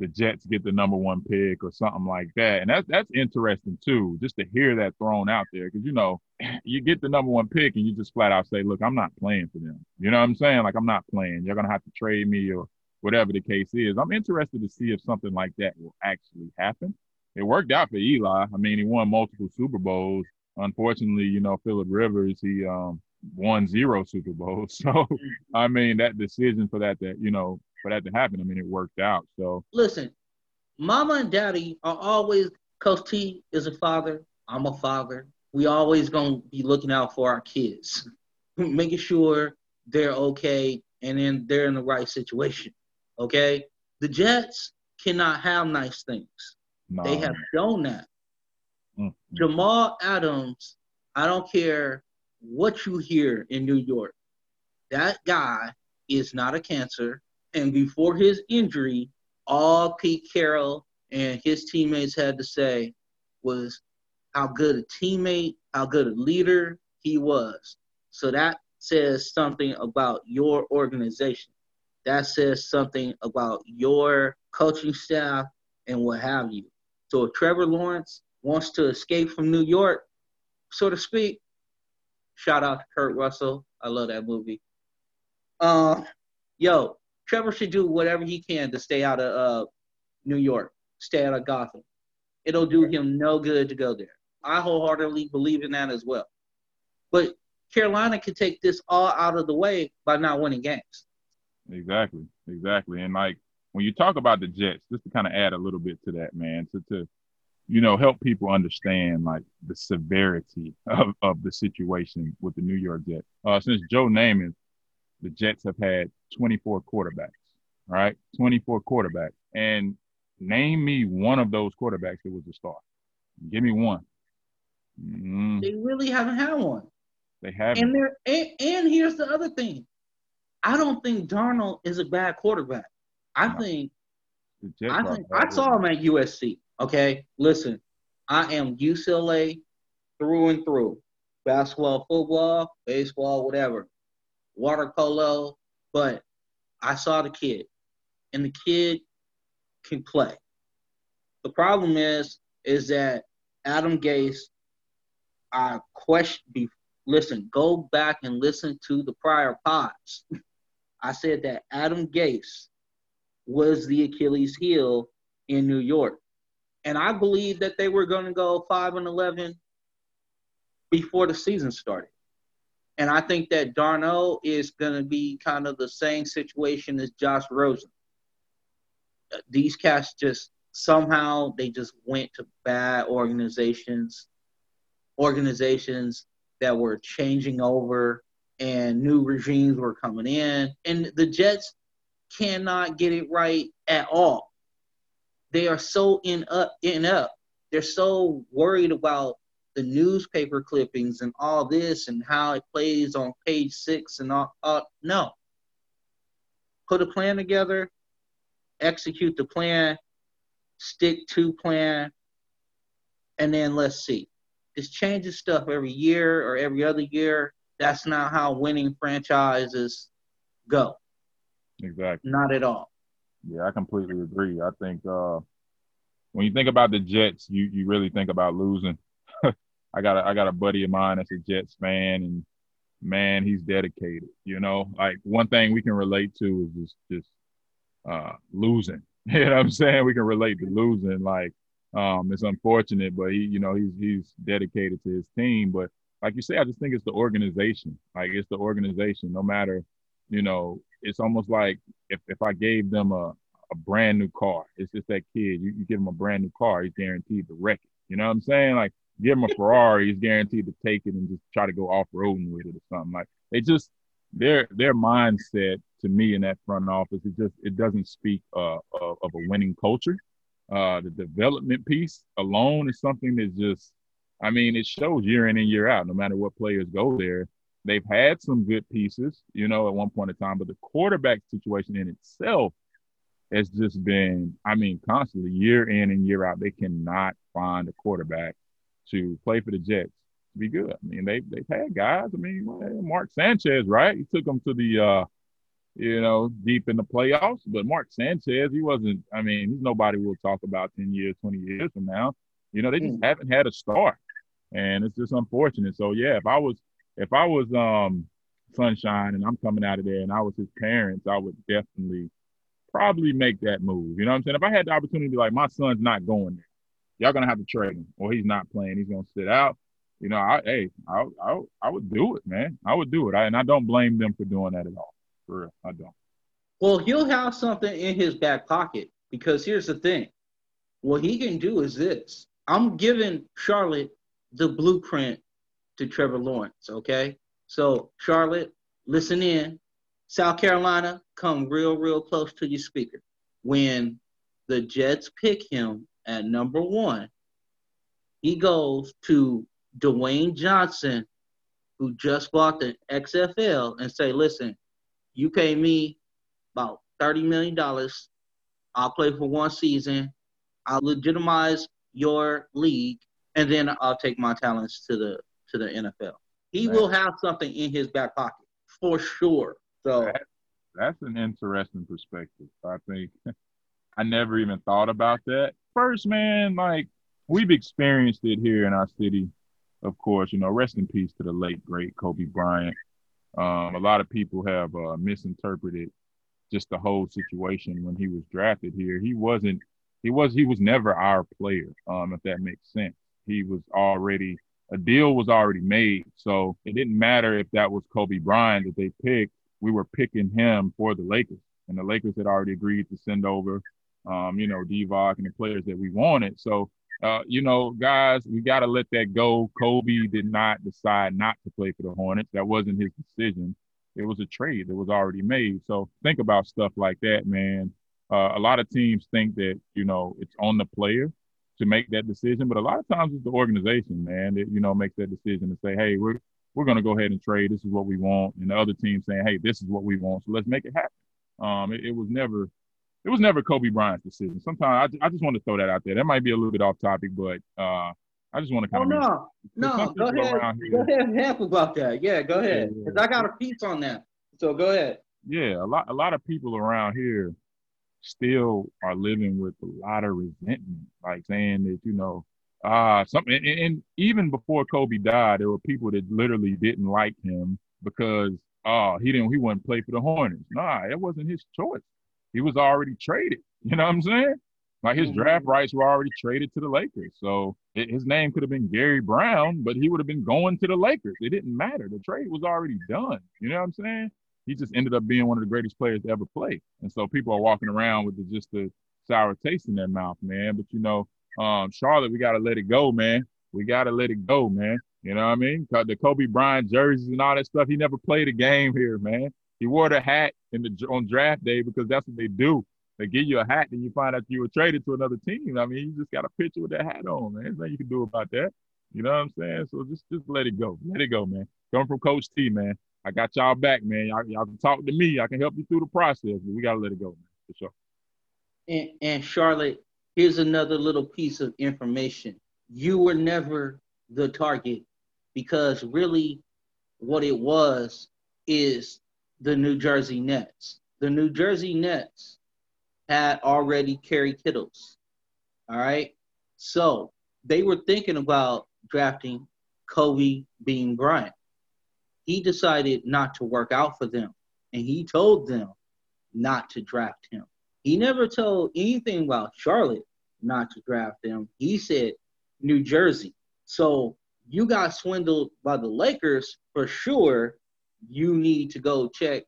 the Jets get the number 1 pick or something like that. And that's interesting, too, just to hear that thrown out there. Because, you know, you get the number 1 pick and you just flat out say, look, I'm not playing for them. You know what I'm saying? Like, I'm not playing. You're going to have to trade me or whatever the case is. I'm interested to see if something like that will actually happen. It worked out for Eli. I mean, he won multiple Super Bowls. Unfortunately, you know, Phillip Rivers, he won 0 Super Bowls. So, I mean, that decision for that, you know, for that to happen, I mean, it worked out. So, listen, mama and daddy are always, Coach T is a father. I'm a father. We always going to be looking out for our kids, making sure they're okay and then they're in the right situation, okay? The Jets cannot have nice things. No. They have shown that. Mm-hmm. Jamal Adams, I don't care what you hear in New York, that guy is not a cancer. And before his injury, all Pete Carroll and his teammates had to say was how good a teammate, how good a leader he was. So that says something about your organization. That says something about your coaching staff and what have you. So if Trevor Lawrence wants to escape from New York, so to speak, shout out to Kurt Russell. I love that movie. Yo, Trevor should do whatever he can to stay out of New York, stay out of Gotham. It'll do him no good to go there. I wholeheartedly believe in that as well. But Carolina can take this all out of the way by not winning games. Exactly, exactly. And, like, when you talk about the Jets, just to kind of add a little bit to that, man, to you know, help people understand, like, the severity of the situation with the New York Jets. Since Joe Namath, the Jets have had 24 quarterbacks, right? 24 quarterbacks. And name me one of those quarterbacks that was a star. Give me one. Mm. They really haven't had one. They haven't. And here's the other thing. I don't think Darnold is a bad quarterback. I think I saw him at USC. Okay, listen, I am UCLA through and through. Basketball, football, baseball, whatever. Water polo. But I saw the kid, and the kid can play. The problem is that Adam Gase, I question – listen, go back and listen to the prior pods. I said that Adam Gase was the Achilles heel in New York. And I believe that they were going to go 5-11 before the season started. And I think that Darno is going to be kind of the same situation as Josh Rosen. These cats just somehow they just went to bad organizations that were changing over and new regimes were coming in. And the Jets cannot get it right at all. They are so in up. They're so worried about the newspaper clippings and all this and how it plays on page 6 and all. No. Put a plan together, execute the plan, stick to plan, and then let's see. It's changing stuff every year or every other year. That's not how winning franchises go. Exactly. Not at all. Yeah, I completely agree. I think when you think about the Jets, you really think about losing. I got a buddy of mine that's a Jets fan, and man, he's dedicated. You know, like one thing we can relate to is just losing. You know what I'm saying? We can relate to losing. Like it's unfortunate, but he's dedicated to his team. But like you say, I just think it's the organization. Like it's the organization. No matter, it's almost like if I gave them a brand new car, it's just that kid. You give him a brand new car, he's guaranteed to wreck it. You know what I'm saying? Like, give him a Ferrari, he's guaranteed to take it and just try to go off-roading with it or something. Like, they just – their mindset to me in that front office, it doesn't speak of a winning culture. The development piece alone is something that's just – I mean, it shows year in and year out, no matter what players go there. They've had some good pieces, at one point in time, but the quarterback situation in itself has just been – I mean, constantly, year in and year out, they cannot find a quarterback to play for the Jets to be good. I mean, they've had guys. I mean, Mark Sanchez, right? He took them to the, deep in the playoffs. But Mark Sanchez, he wasn't. I mean, he's nobody we'll talk about 10 years, 20 years from now. They just haven't had a star, and it's just unfortunate. So yeah, if I was Sunshine and I'm coming out of there, and I was his parents, I would definitely probably make that move. You know what I'm saying? If I had the opportunity to be like, my son's not going there. Y'all going to have to trade him, or he's not playing. He's going to sit out. I would do it, man. I would do it. And I don't blame them for doing that at all. For real, I don't. Well, he'll have something in his back pocket, because here's the thing. What he can do is this. I'm giving Charlotte the blueprint to Trevor Lawrence, okay? So, Charlotte, listen in. South Carolina, come real, real close to your speaker. When the Jets pick him, at number 1, he goes to Dwayne Johnson, who just bought the XFL, and say, listen, you pay me about $30 million. I'll play for one season. I'll legitimize your league, and then I'll take my talents to the NFL. He will have something in his back pocket for sure. So that's an interesting perspective, I think. I never even thought about that. First, man, like, we've experienced it here in our city, of course. Rest in peace to the late, great Kobe Bryant. A lot of people have misinterpreted just the whole situation when he was drafted here. He was never our player, if that makes sense. A deal was already made. So it didn't matter if that was Kobe Bryant that they picked. We were picking him for the Lakers. And the Lakers had already agreed to send over Divock and the players that we wanted. So, guys, we got to let that go. Kobe did not decide not to play for the Hornets. That wasn't his decision. It was a trade that was already made. So think about stuff like that, man. A lot of teams think that, it's on the player to make that decision. But a lot of times it's the organization, man, that, makes that decision to say, hey, we're going to go ahead and trade. This is what we want. And the other team saying, hey, this is what we want. So let's make it happen. It was never – it was never Kobe Bryant's decision. Sometimes I just want to throw that out there. That might be a little bit off topic, but I just want to kind of go ahead and half about that. Yeah, go ahead. Because I got a piece on that. So go ahead. Yeah, a lot of people around here still are living with a lot of resentment, like saying that, you know, something. And even before Kobe died, there were people that literally didn't like him because he wouldn't play for the Hornets. Nah, it wasn't his choice. He was already traded. You know what I'm saying? Like, his draft rights were already traded to the Lakers. So his name could have been Gary Brown, but he would have been going to the Lakers. It didn't matter. The trade was already done. You know what I'm saying? He just ended up being one of the greatest players to ever play. And so people are walking around with just a sour taste in their mouth, man. But, you know, Charlotte, we got to let it go, man. We got to let it go, man. You know what I mean? The Kobe Bryant jerseys and all that stuff, he never played a game here, man. He wore the hat on draft day because that's what they do. They give you a hat and you find out you were traded to another team. I mean, you just got a picture with that hat on, man. There's nothing you can do about that. You know what I'm saying? So just let it go. Let it go, man. Coming from Coach T, man. I got y'all back, man. Y'all can talk to me. I can help you through the process. But we got to let it go, man, for sure. And Charlotte, here's another little piece of information. You were never the target, because really what it was is the New Jersey Nets. The New Jersey Nets had already Kerry Kittles, all right? So they were thinking about drafting Kobe Bean Bryant. He decided not to work out for them, and he told them not to draft him. He never told anything about Charlotte not to draft them. He said New Jersey. So you got swindled by the Lakers for sure. You need to go check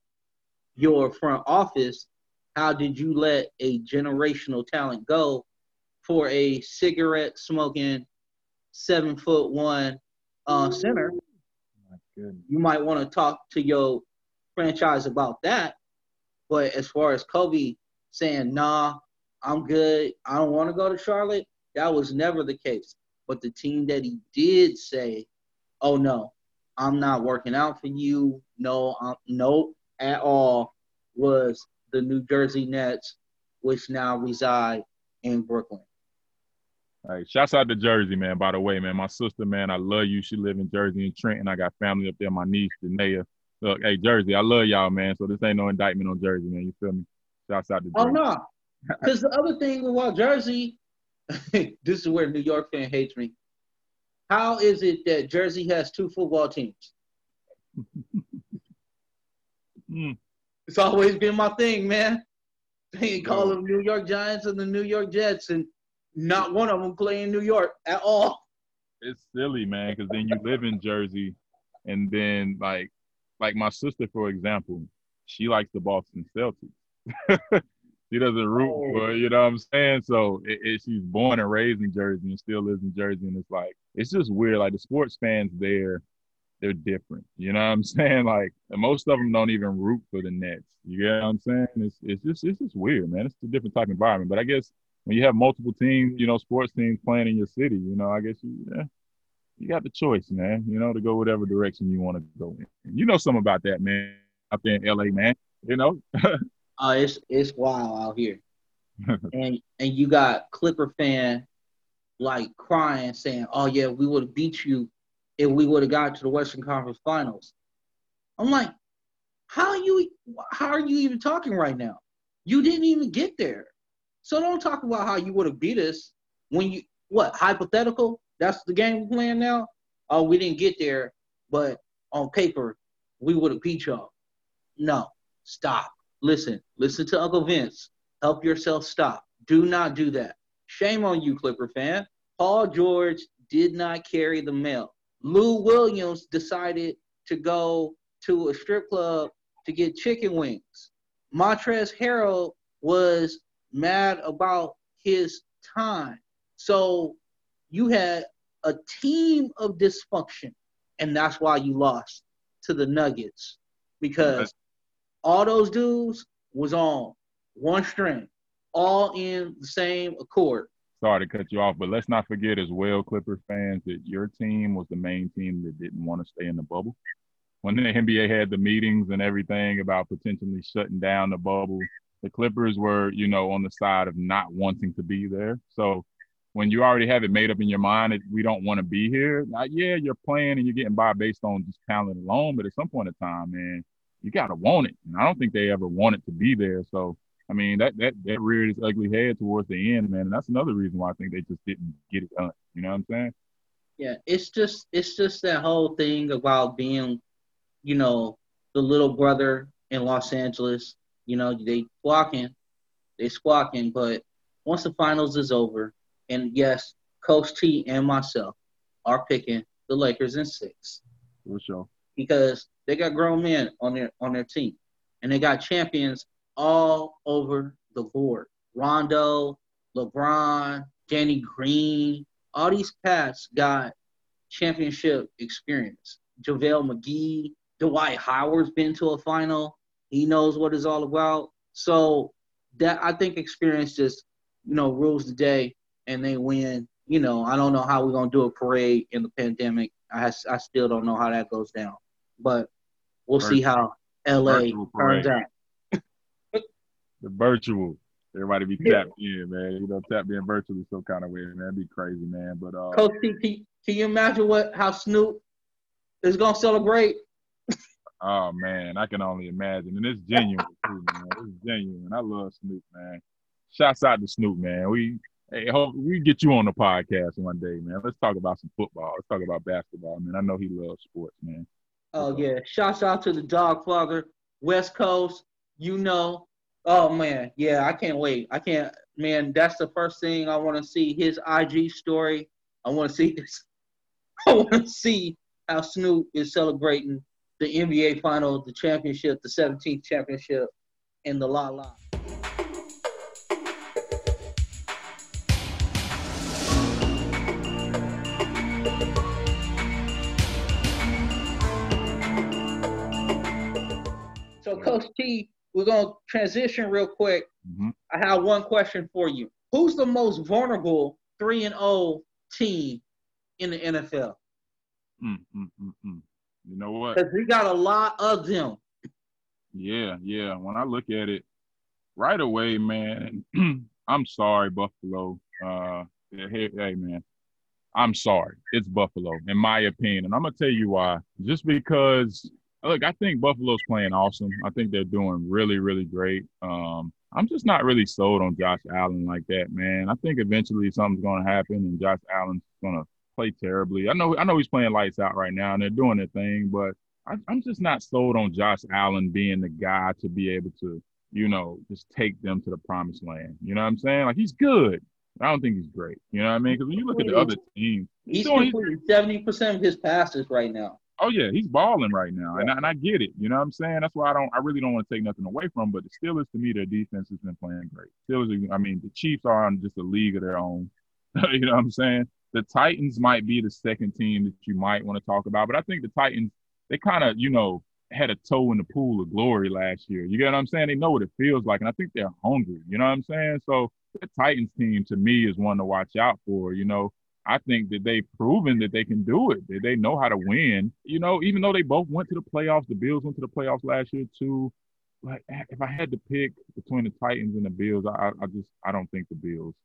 your front office. How did you let a generational talent go for a cigarette-smoking, 7'1" center? My goodness. You might want to talk to your franchise about that. But as far as Kobe saying, nah, I'm good, I don't want to go to Charlotte, that was never the case. But the team that he did say, oh, no, I'm not working out for you, no, at all, was the New Jersey Nets, which now reside in Brooklyn. All right, shouts out to Jersey, man, by the way, man. My sister, man, I love you. She lives in Jersey and Trenton. I got family up there, my niece, Danae. Look, hey, Jersey, I love y'all, man. So this ain't no indictment on Jersey, man. You feel me? Shouts out to Jersey. Oh, no, because the other thing about Jersey, this is where New York fan hates me. How is it that Jersey has two football teams? It's always been my thing, man. They call them New York Giants and the New York Jets, and not one of them play in New York at all. It's silly, man, because then you live in Jersey, and then, like my sister, for example, she likes the Boston Celtics. She doesn't root for, you know what I'm saying? So she's born and raised in Jersey and still lives in Jersey, and it's like, it's just weird. Like, the sports fans there, they're different. You know what I'm saying? Like, and most of them don't even root for the Nets. You get what I'm saying? It's just weird, man. It's a different type of environment. But I guess when you have multiple teams, you know, sports teams playing in your city, you know, I guess you got the choice, man, you know, to go whatever direction you want to go in. And you know something about that, man, out there in L.A., man, you know? It's wild out here. and you got Clipper fan, like, crying, saying, oh, yeah, we would have beat you if we would have got to the Western Conference Finals. I'm like, how are you even talking right now? You didn't even get there. So don't talk about how you would have beat us when you – what, hypothetical? That's the game we're playing now? Oh, we didn't get there, but on paper, we would have beat y'all. No, stop. Listen to Uncle Vince. Help yourself stop. Do not do that. Shame on you, Clipper fan. Paul George did not carry the mail. Lou Williams decided to go to a strip club to get chicken wings. Monte Morris was mad about his time. So you had a team of dysfunction, and that's why you lost to the Nuggets, because all those dudes was on one string, all in the same accord. Sorry to cut you off, but let's not forget as well, Clipper fans, that your team was the main team that didn't want to stay in the bubble. When the NBA had the meetings and everything about potentially shutting down the bubble, The Clippers were, you know, on the side of not wanting to be there. So when you already have it made up in your mind that we don't want to be here, like, yeah, you're playing and you're getting by based on just talent alone, but at some point in time, man, you got to want it. And I don't think they ever wanted to be there. So, I mean, that reared its ugly head towards the end, man. And that's another reason why I think they just didn't get it done. You know what I'm saying? Yeah, it's just that whole thing about being, you know, the little brother in Los Angeles. You know, they squawking, but once the finals is over, and yes, Coach T and myself are picking the Lakers in 6. For sure. Because they got grown men on their team, and they got champions all over the board. Rondo, LeBron, Danny Green, all these cats got championship experience. JaVale McGee, Dwight Howard's been to a final. He knows what it's all about. So that, I think, experience just, you know, rules the day, and they win. You know, I don't know how we're going to do a parade in the pandemic. I still don't know how that goes down. But we'll see how L.A. turns out. The virtual. Everybody be tapped in, man. You know, tapped in virtually some kind of way, man. That'd be crazy, man. But Coach T, can you imagine how Snoop is gonna celebrate? Oh man, I can only imagine. And it's genuine too, man. It's genuine. I love Snoop, man. Shouts out to Snoop, man. Hope we get you on the podcast one day, man. Let's talk about some football. Let's talk about basketball, man. I know he loves sports, man. Oh yeah. Shouts out to the dog father, West Coast, you know. Oh, man, yeah, I can't wait. I can't – man, that's the first thing I want to see, his IG story. I want to see this. I want to see how Snoop is celebrating the NBA final, the championship, the 17th championship, and the la-la. So, Coach T, we're going to transition real quick. Mm-hmm. I have one question for you. Who's the most vulnerable 3-0 team in the NFL? You know what? Because we got a lot of them. Yeah. When I look at it right away, man, I'm sorry, Buffalo. Hey, man, I'm sorry. It's Buffalo, in my opinion. And I'm going to tell you why. Just because – look, I think Buffalo's playing awesome. I think they're doing really, really great. I'm just not really sold on Josh Allen like that, man. I think eventually something's going to happen and Josh Allen's going to play terribly. I know he's playing lights out right now and they're doing their thing, but I'm just not sold on Josh Allen being the guy to be able to, you know, just take them to the promised land. You know what I'm saying? Like, he's good. I don't think he's great. You know what I mean? Because when you look at the other team, he's completing 70% of his passes right now. Oh, yeah, he's balling right now, and I get it. You know what I'm saying? That's why I really don't want to take nothing away from him, but the Steelers, to me, their defense has been playing great. Steelers, I mean, the Chiefs are on just a league of their own. You know what I'm saying? The Titans might be the second team that you might want to talk about, but I think the Titans, they kind of, you know, had a toe in the pool of glory last year. You get what I'm saying? They know what it feels like, and I think they're hungry. You know what I'm saying? So the Titans team, to me, is one to watch out for, you know. I think that they've proven that they can do it, that they know how to win. You know, even though they both went to the playoffs, the Bills went to the playoffs last year too. But if I had to pick between the Titans and the Bills, I don't think the Bills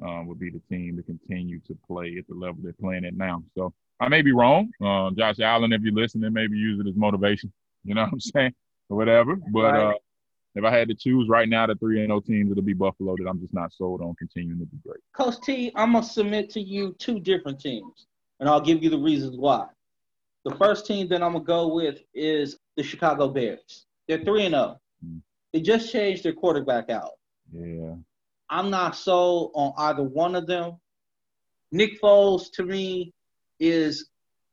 would be the team to continue to play at the level they're playing at now. So I may be wrong. Josh Allen, if you're listening, maybe use it as motivation. You know what I'm saying? Or whatever. But if I had to choose right now, the 3-0 teams, it'll be Buffalo that I'm just not sold on continuing to be great. Coach T, I'm going to submit to you two different teams, and I'll give you the reasons why. The first team that I'm going to go with is the Chicago Bears. They're 3-0. Mm-hmm. They just changed their quarterback out. Yeah. I'm not sold on either one of them. Nick Foles, to me, is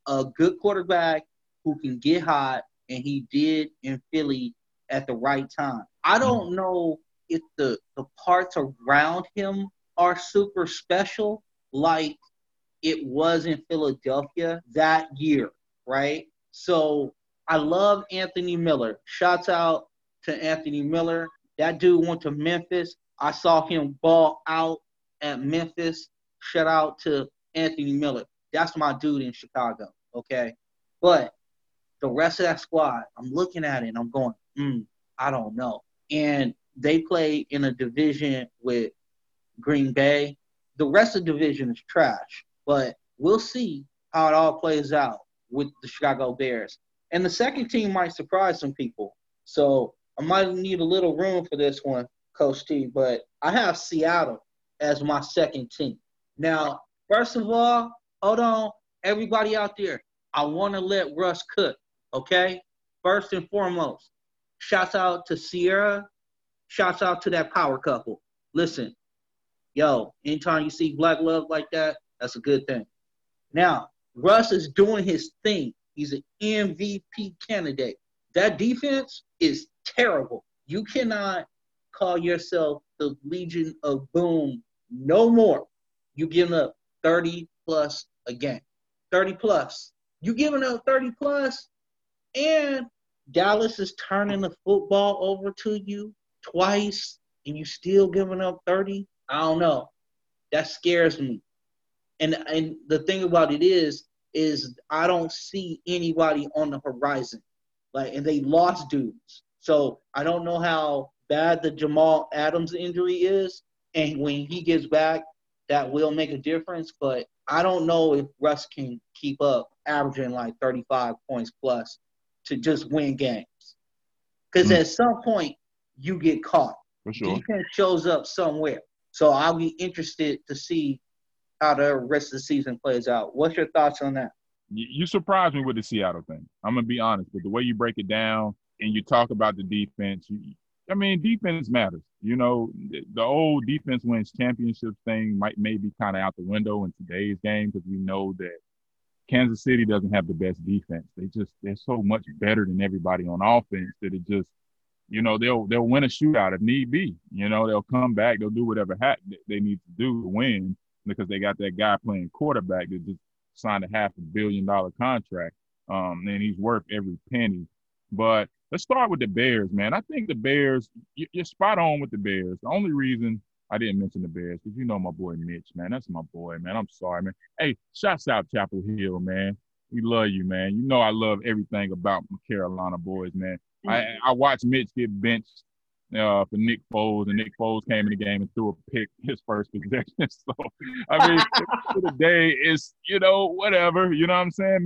a good quarterback who can get hot, and he did in Philly at the right time. I don't know if the parts around him are super special like it was in Philadelphia that year, right? So I love Anthony Miller. Shouts out to Anthony Miller. That dude went to Memphis. I saw him ball out at Memphis. Shout out to Anthony Miller. That's my dude in Chicago, okay? But the rest of that squad, I'm looking at it and I'm going, I don't know. And they play in a division with Green Bay. The rest of the division is trash, but we'll see how it all plays out with the Chicago Bears. And the second team might surprise some people. So I might need a little room for this one, Coach T, but I have Seattle as my second team. Now, first of all, hold on, everybody out there, I want to let Russ cook, okay? First and foremost, shouts out to Sierra, shouts out to that power couple. Listen, yo, anytime you see black love like that, that's a good thing. Now, Russ is doing his thing. He's an MVP candidate. That defense is terrible. You cannot call yourself the Legion of Boom no more. You're giving up 30-plus a game. 30-plus. You're giving up 30-plus, and Dallas is turning the football over to you twice, and you still giving up 30? I don't know. That scares me. And the thing about it is I don't see anybody on the horizon. Like, and they lost dudes. So I don't know how bad the Jamal Adams injury is. And when he gets back, that will make a difference. But I don't know if Russ can keep up averaging like 35 points plus to just win games. Because at some point, you get caught. For sure. Defense shows up somewhere. So I'll be interested to see how the rest of the season plays out. What's your thoughts on that? You surprised me with the Seattle thing. I'm going to be honest. But the way you break it down and you talk about the defense, I mean, defense matters. You know, the old defense wins championships thing might maybe kind of out the window in today's game because we know that Kansas City doesn't have the best defense. They're so much better than everybody on offense that it just, you know, they'll win a shootout if need be. You know, they'll come back. They'll do whatever they need to do to win because they got that guy playing quarterback that just signed a $500 million contract. And he's worth every penny. But let's start with the Bears, man. I think the Bears, you're spot on with the Bears. The only reason I didn't mention the Bears, because you know my boy Mitch, man. That's my boy, man. I'm sorry, man. Hey, shouts out Chapel Hill, man. We love you, man. You know I love everything about my Carolina boys, man. I watched Mitch get benched for Nick Foles, and Nick Foles came in the game and threw a pick his first possession. So, I mean, for the day, it's, you know, whatever. You know what I'm saying?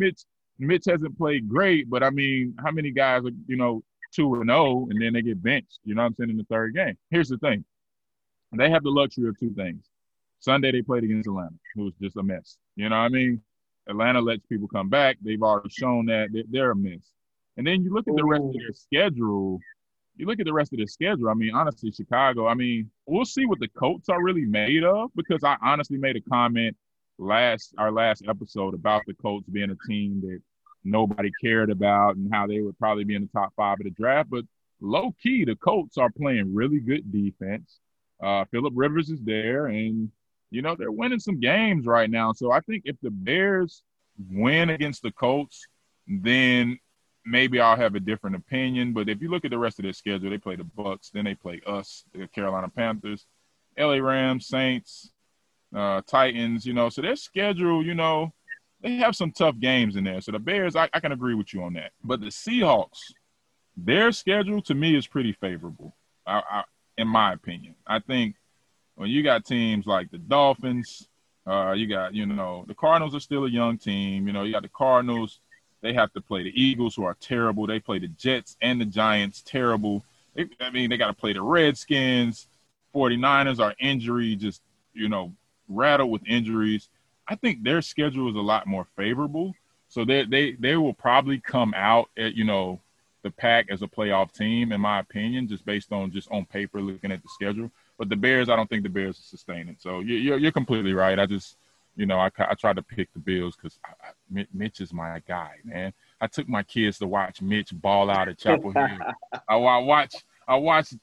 Mitch hasn't played great, but, I mean, how many guys are, you know, 2-0, and then they get benched, you know what I'm saying, in the third game? Here's the thing. They have the luxury of two things. Sunday they played against Atlanta, who was just a mess. You know what I mean? Atlanta lets people come back. They've already shown that they're a mess. And then you look at the rest of their schedule. I mean, honestly, Chicago, I mean, we'll see what the Colts are really made of, because I honestly made a comment our last episode about the Colts being a team that nobody cared about and how they would probably be in the top 5 of the draft. But low-key, the Colts are playing really good defense. Phillip Rivers is there, and, you know, they're winning some games right now. So I think if the Bears win against the Colts, then maybe I'll have a different opinion. But if you look at the rest of their schedule, they play the Bucks, then they play us, the Carolina Panthers, LA Rams, Saints, Titans, you know. So their schedule, you know, they have some tough games in there. So the Bears, I can agree with you on that. But the Seahawks, their schedule to me is pretty favorable, in my opinion. I think when you got teams like the Dolphins, you got, you know, the Cardinals are still a young team. You know, you got the Cardinals. They have to play the Eagles, who are terrible. They play the Jets and the Giants, terrible. They got to play the Redskins. 49ers are injury, just, you know, rattled with injuries. I think their schedule is a lot more favorable. So they will probably come out at, you know, the pack as a playoff team, in my opinion, just based on paper, looking at the schedule. But the Bears, I don't think the Bears are sustaining. So you're completely right. I just, you know, I tried to pick the Bills because Mitch is my guy, man. I took my kids to watch Mitch ball out at Chapel Hill. I watched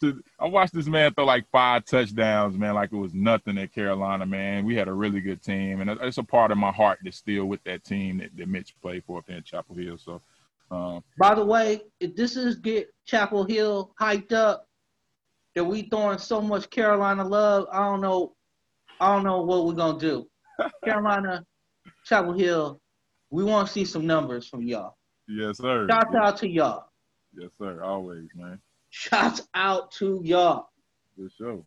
this man throw like 5 touchdowns, man, like it was nothing at Carolina, man. We had a really good team, and it's a part of my heart that's still with that team that Mitch played for up there in Chapel Hill. So, by the way, if this is get Chapel Hill hyped up, that we throwing so much Carolina love, I don't know what we're gonna do. Carolina, Chapel Hill, we want to see some numbers from y'all. Yes, sir. Shout out to y'all. Yes, sir. Always, man. Shouts out to y'all. For sure.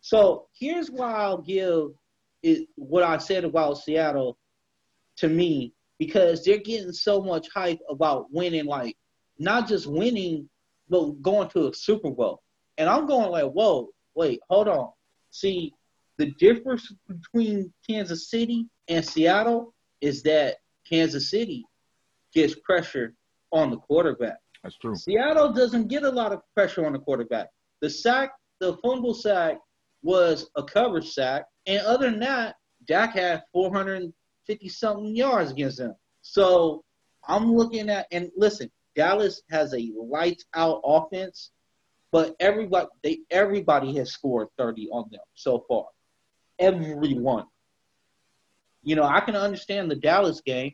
So here's why I'll give it what I said about Seattle to me, because they're getting so much hype about winning, like not just winning, but going to a Super Bowl. And I'm going like, whoa, wait, hold on. See, the difference between Kansas City and Seattle is that Kansas City gets pressure on the quarterback. That's true. Seattle doesn't get a lot of pressure on the quarterback. The sack, the fumble sack was a cover sack. And other than that, Dak had 450-something yards against them. So I'm looking at – and listen, Dallas has a lights-out offense, but everybody has scored 30 on them so far. Everyone. You know, I can understand the Dallas game,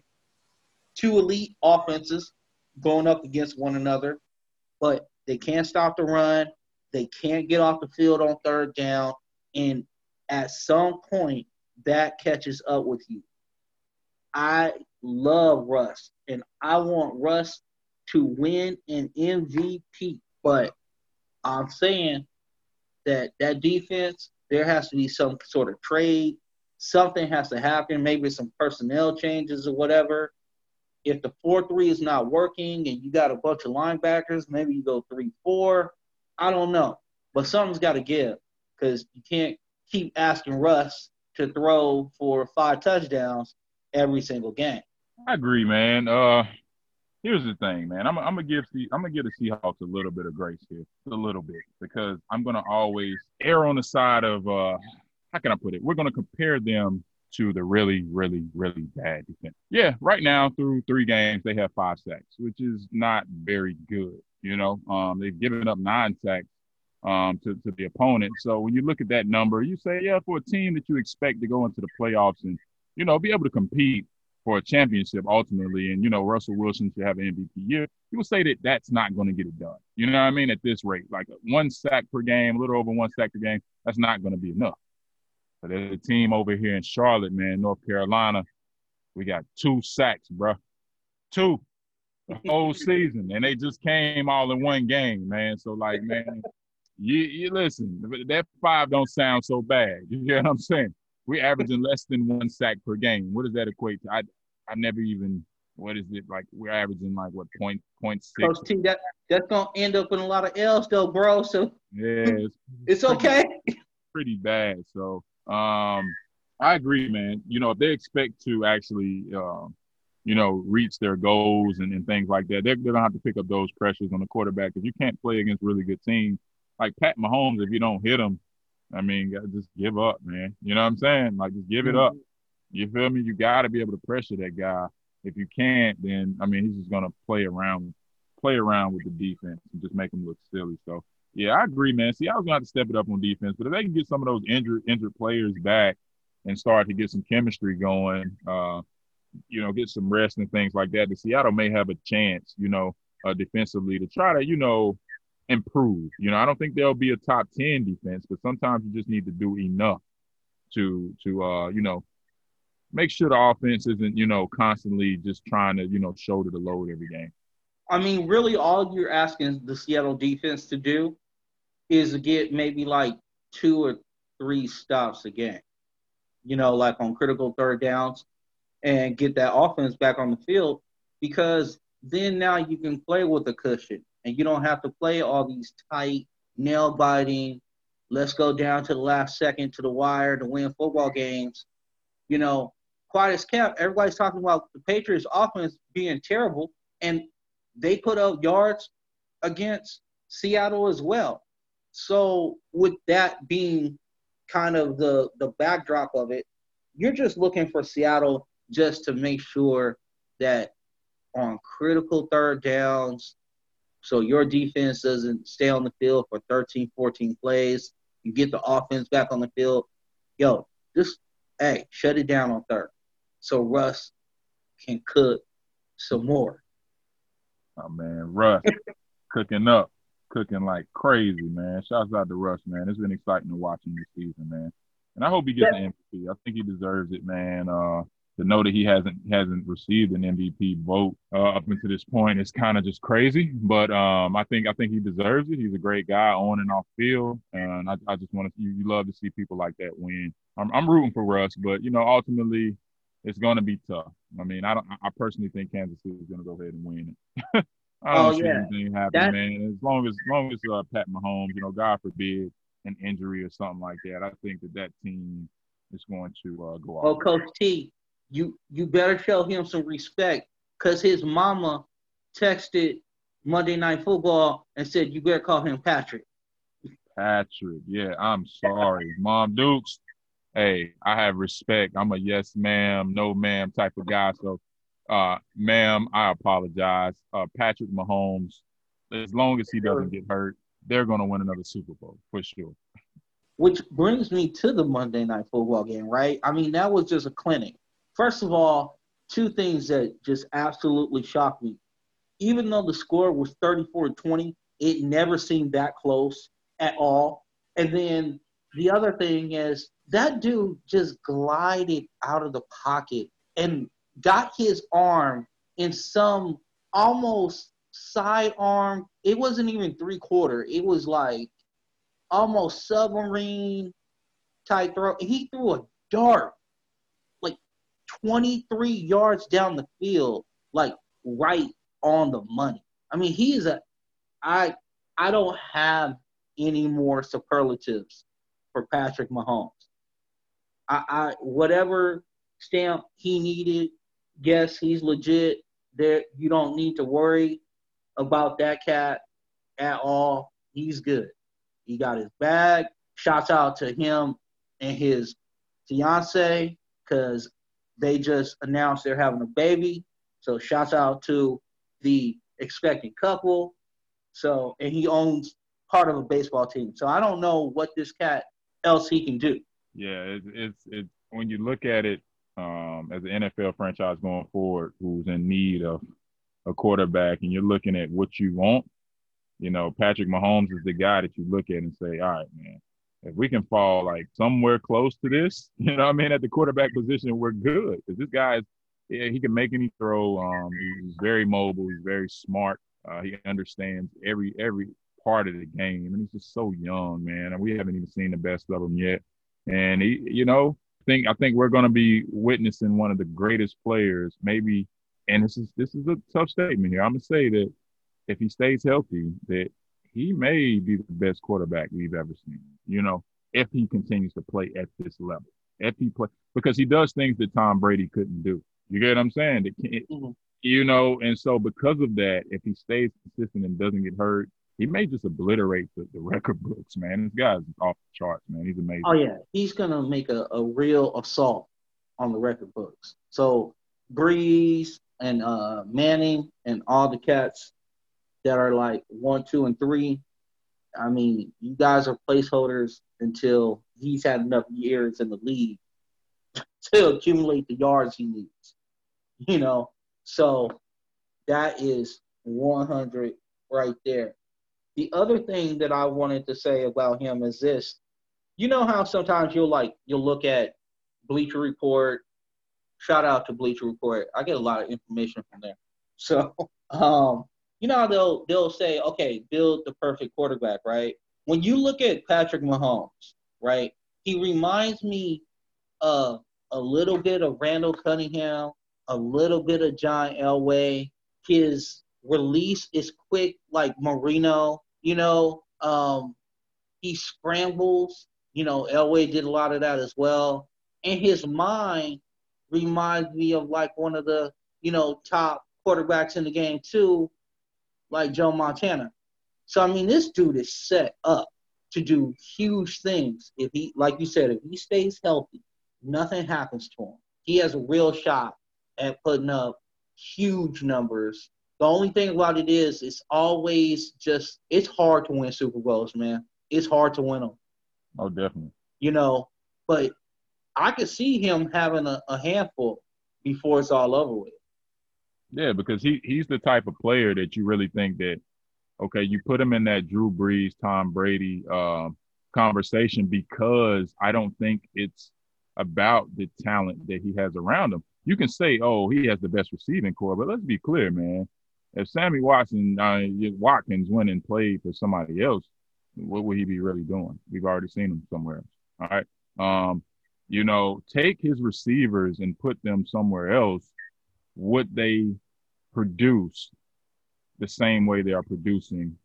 two elite offenses going up against one another, but they can't stop the run. They can't get off the field on third down, and at some point that catches up with you. I love Russ, and I want Russ to win an MVP, but I'm saying that that defense, there has to be some sort of trade. Something has to happen, maybe some personnel changes or whatever. If the 4-3 is not working and you got a bunch of linebackers, maybe you go 3-4. I don't know. But something's got to give, because you can't keep asking Russ to throw for 5 touchdowns every single game. I agree, man. Here's the thing, man. I'm gonna give the Seahawks a little bit of grace here, a little bit, because I'm gonna always err on the side of how can I put it? We're gonna compare them to the really, really, really bad defense. Yeah, right now through 3 games they have 5 sacks, which is not very good. You know, they've given up 9 sacks to the opponent. So when you look at that number, you say, yeah, for a team that you expect to go into the playoffs and, you know, be able to compete for a championship ultimately, and, you know, Russell Wilson should have an MVP year, you would say that that's not going to get it done. You know what I mean? At this rate, like 1 sack per game, a little over 1 sack per game, that's not going to be enough. But there's a team over here in Charlotte, man, North Carolina, we got 2 sacks, bro. 2. The whole season, and they just came all in one game, man. So, like, man, you listen, that 5 don't sound so bad. You hear what I'm saying? We're averaging less than 1 sack per game. What does that equate to? I never even – what is it? Like, we're averaging, like, what, 0.6? Coach T, that's going to end up in a lot of L's, though, bro. So, yeah, it's okay. Pretty bad. So, I agree, man. You know, if they expect to actually you know, reach their goals and things like that, they're going to have to pick up those pressures on the quarterback, because you can't play against really good teams. Like Pat Mahomes, if you don't hit him, I mean, just give up, man. You know what I'm saying? Like, just give it up. You feel me? You got to be able to pressure that guy. If you can't, then, I mean, he's just going to play around with the defense and just make them look silly. So, yeah, I agree, man. See, I was going to have to step it up on defense, but if they can get some of those injured players back and start to get some chemistry going, you know, get some rest and things like that, the Seattle may have a chance, you know, defensively to try to, you know, improve. You know, I don't think they'll be a top 10 defense, but sometimes you just need to do enough to you know, make sure the offense isn't, you know, constantly just trying to, you know, shoulder the load every game. I mean, really all you're asking the Seattle defense to do is to get maybe like 2 or 3 stops a game, you know, like on critical third downs, and get that offense back on the field, because then now you can play with a cushion and you don't have to play all these tight, nail-biting, let's go down to the last second to the wire to win football games. You know, quiet as kept, everybody's talking about the Patriots' offense being terrible, and they put up yards against Seattle as well. So with that being kind of the backdrop of it, you're just looking for Seattle – just to make sure that on critical third downs, so your defense doesn't stay on the field for 13, 14 plays, you get the offense back on the field. Yo, just, hey, shut it down on third so Russ can cook some more. Oh, man, Russ cooking up, cooking like crazy, man. Shouts out to Russ, man. It's been exciting to watch him this season, man. And I hope he gets an MVP. I think he deserves it, man. to know that he hasn't received an MVP vote up until this point is kind of just crazy. But I think he deserves it. He's a great guy on and off field, and I just want to you love to see people like that win. I'm rooting for Russ, but you know ultimately it's going to be tough. I mean, I personally think Kansas City is going to go ahead and win it. I don't see anything happening, man. As long as Pat Mahomes, you know, God forbid an injury or something like that, I think that team is going to go out. Well, Coach T, you better show him some respect because his mama texted Monday Night Football and said you better call him Patrick. Patrick, yeah, I'm sorry. Mom Dukes, hey, I have respect. I'm a yes ma'am, no ma'am type of guy, so ma'am, I apologize. Patrick Mahomes, as long as he doesn't get hurt, they're going to win another Super Bowl for sure. Which brings me to the Monday Night Football game, right? I mean, that was just a clinic. First of all, two things that just absolutely shocked me. Even though the score was 34-20, it never seemed that close at all. And then the other thing is that dude just glided out of the pocket and got his arm in some almost sidearm. It wasn't even three-quarter. It was like almost submarine-type throw. He threw a dart, like 23 yards down the field, like right on the money. I mean, he is I don't have any more superlatives for Patrick Mahomes. I whatever stamp he needed, yes, he's legit. There, you don't need to worry about that cat at all. He's good. He got his bag. Shouts out to him and his fiance because they just announced they're having a baby. So shouts out to the expectant couple. So and he owns part of a baseball team. So I don't know what this cat else he can do. Yeah, it's when you look at it. As an NFL franchise going forward who's in need of a quarterback and you're looking at what you want, you know, Patrick Mahomes is the guy that you look at and say, all right, man, if we can fall like somewhere close to this, you know what I mean, at the quarterback position, we're good. Because this guy, he can make any throw. He's very mobile. He's very smart. He understands every part of the game. And he's just so young, man. And we haven't even seen the best of him yet. And, he, you know, I think we're going to be witnessing one of the greatest players, maybe. And this is a tough statement here. I'm gonna say that if he stays healthy, that he may be the best quarterback we've ever seen. You know, if he continues to play at this level, because he does things that Tom Brady couldn't do. You get what I'm saying? You know, and so because of that, if he stays consistent and doesn't get hurt, he may just obliterate the record books, man. This guy's off the charts, man. He's amazing. Oh, yeah. He's going to make a real assault on the record books. So Breeze and Manning and all the cats that are like 1, 2, and 3, I mean, you guys are placeholders until he's had enough years in the league to accumulate the yards he needs, you know. So that is 100 right there. The other thing that I wanted to say about him is this. You know how sometimes you'll look at Bleacher Report. Shout out to Bleacher Report. I get a lot of information from there. So, you know how they'll say, okay, build the perfect quarterback, right? When you look at Patrick Mahomes, right, he reminds me of a little bit of Randall Cunningham, a little bit of John Elway. His release is quick like Marino. You know, he scrambles. You know, Elway did a lot of that as well. And his mind reminds me of, like, one of the, you know, top quarterbacks in the game, too, like Joe Montana. So, I mean, this dude is set up to do huge things. If he, like you said, if he stays healthy, nothing happens to him. He has a real shot at putting up huge numbers. The only thing about it is it's always just – it's hard to win Super Bowls, man. It's hard to win them. Oh, definitely. You know, but I could see him having a handful before it's all over with. Yeah, because he's the type of player that you really think that, okay, you put him in that Drew Brees, Tom Brady conversation because I don't think it's about the talent that he has around him. you can say, oh, he has the best receiving core, but let's be clear, man. If Sammy Watkins went and played for somebody else, what would he be really doing? We've already seen him somewhere else. All right. You know, take his receivers and put them somewhere else. Would they produce the same way they are producing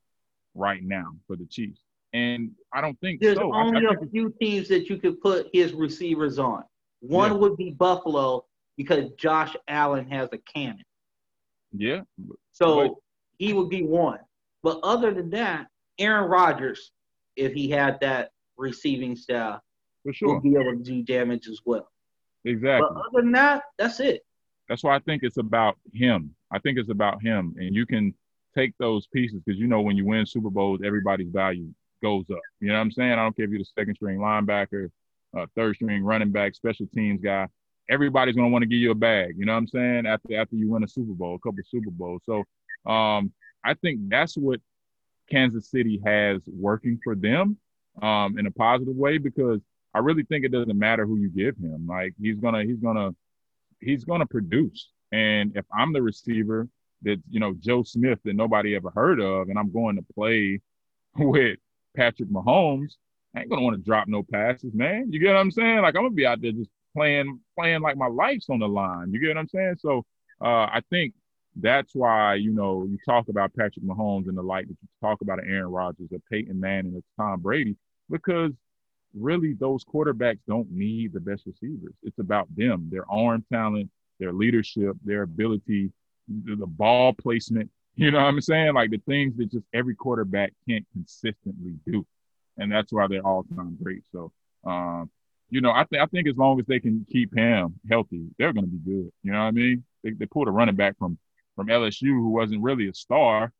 right now for the Chiefs? And I don't think there's so. There's only a few teams that you could put his receivers on. One would be Buffalo because Josh Allen has a cannon. Yeah. So he would be one. But other than that, Aaron Rodgers, if he had that receiving style, for sure, would be able to do damage as well. Exactly. But other than that, that's it. That's why I think it's about him. I think it's about him. And you can take those pieces because, you know, when you win Super Bowls, everybody's value goes up. You know what I'm saying? I don't care if you're the second-string linebacker, third-string running back, special teams guy. Everybody's going to want to give you a bag, you know what I'm saying, after you win a Super Bowl, a couple of Super Bowls. So I think that's what Kansas City has working for them in a positive way, because I really think it doesn't matter who you give him. Like, he's gonna produce. And if I'm the receiver that, you know, Joe Smith that nobody ever heard of, and I'm going to play with Patrick Mahomes, I ain't gonna want to drop no passes, man. You get what I'm saying? Like, I'm gonna be out there just playing like my life's on the line. You get what I'm saying? So I think that's why, you know, you talk about Patrick Mahomes and the like, that you talk about Aaron Rodgers, a Peyton Manning, a Tom Brady, because really those quarterbacks don't need the best receivers. It's about them, their arm talent, their leadership, their ability, the ball placement. You know what I'm saying? Like the things that just every quarterback can't consistently do. And that's why they're all-time great. So, you know, I think as long as they can keep him healthy, they're going to be good. You know what I mean? They pulled a running back from LSU who wasn't really a star,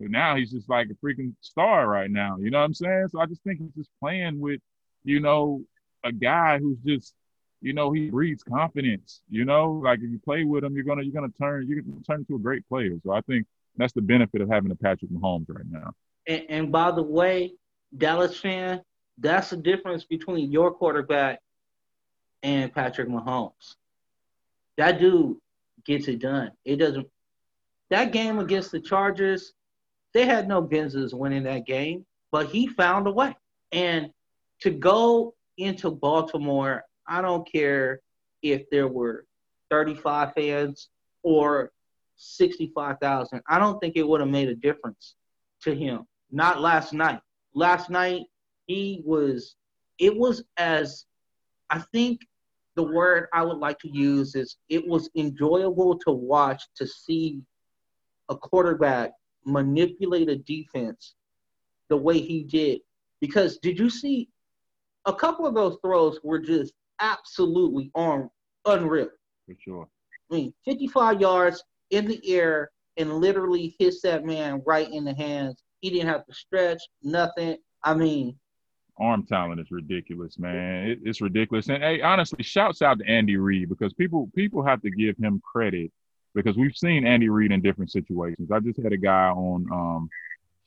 but now he's just like a freaking star right now. You know what I'm saying? So I just think he's just playing with, you know, a guy who's just, you know, he breeds confidence. You know, like if you play with him, you're gonna turn into a great player. So I think that's the benefit of having a Patrick Mahomes right now. And by the way, Dallas fan, that's the difference between your quarterback and Patrick Mahomes. That dude gets it done. It doesn't. That game against the Chargers, they had no business winning that game, but he found a way. And to go into Baltimore, I don't care if there were 35 fans or 65,000. I don't think it would have made a difference to him. Not last night. Last night, I think the word I would like to use is it was enjoyable to watch, to see a quarterback manipulate a defense the way he did. Because did you see a couple of those throws were just absolutely unreal. For sure. I mean, 55 yards in the air and literally hits that man right in the hands. He didn't have to stretch, nothing. I mean, arm talent is ridiculous, man. It's ridiculous. And, hey, honestly, shouts out to Andy Reid, because people have to give him credit, because we've seen Andy Reid in different situations. I just had a guy on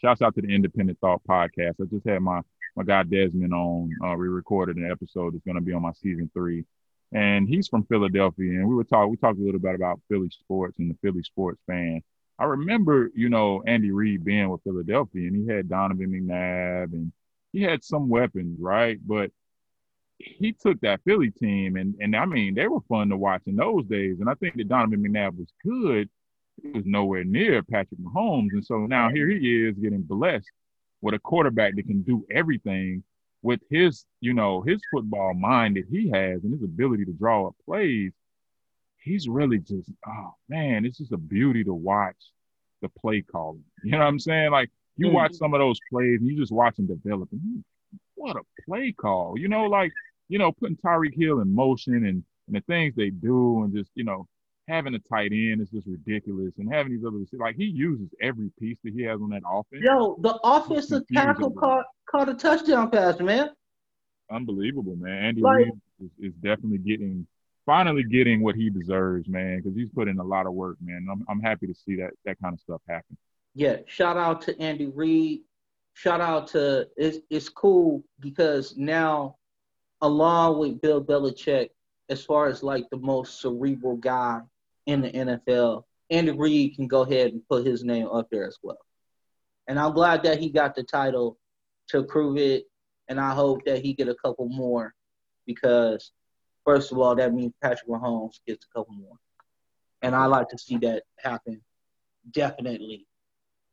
shouts out to the Independent Thought podcast. I just had my guy Desmond on. We recorded an episode that's going to be on my season 3. And he's from Philadelphia, and we talked a little bit about Philly sports and the Philly sports fan. I remember, you know, Andy Reid being with Philadelphia, and he had Donovan McNabb, and he had some weapons, right? But he took that Philly team, and I mean, they were fun to watch in those days. And I think that Donovan McNabb was good. He was nowhere near Patrick Mahomes. And so now here he is getting blessed with a quarterback that can do everything with his, you know, his football mind that he has and his ability to draw up plays. He's really just, oh, man, it's just a beauty to watch the play calling. You know what I'm saying? Like, you watch some of those plays, and you just watch them develop. And what a play call. You know, like, you know, putting Tyreek Hill in motion and the things they do, and just, you know, having a tight end is just ridiculous. And having these other – like, he uses every piece that he has on that offense. Yo, the offensive tackle caught a touchdown pass, man. Unbelievable, man. Andy Reid is definitely finally getting what he deserves, man, because he's put in a lot of work, man. I'm happy to see that kind of stuff happen. Yeah, shout out to Andy Reid. Shout out to – it's cool because now, along with Bill Belichick, as far as like the most cerebral guy in the NFL, Andy Reid can go ahead and put his name up there as well. And I'm glad that he got the title to prove it, and I hope that he get a couple more because, first of all, that means Patrick Mahomes gets a couple more. And I like to see that happen, definitely.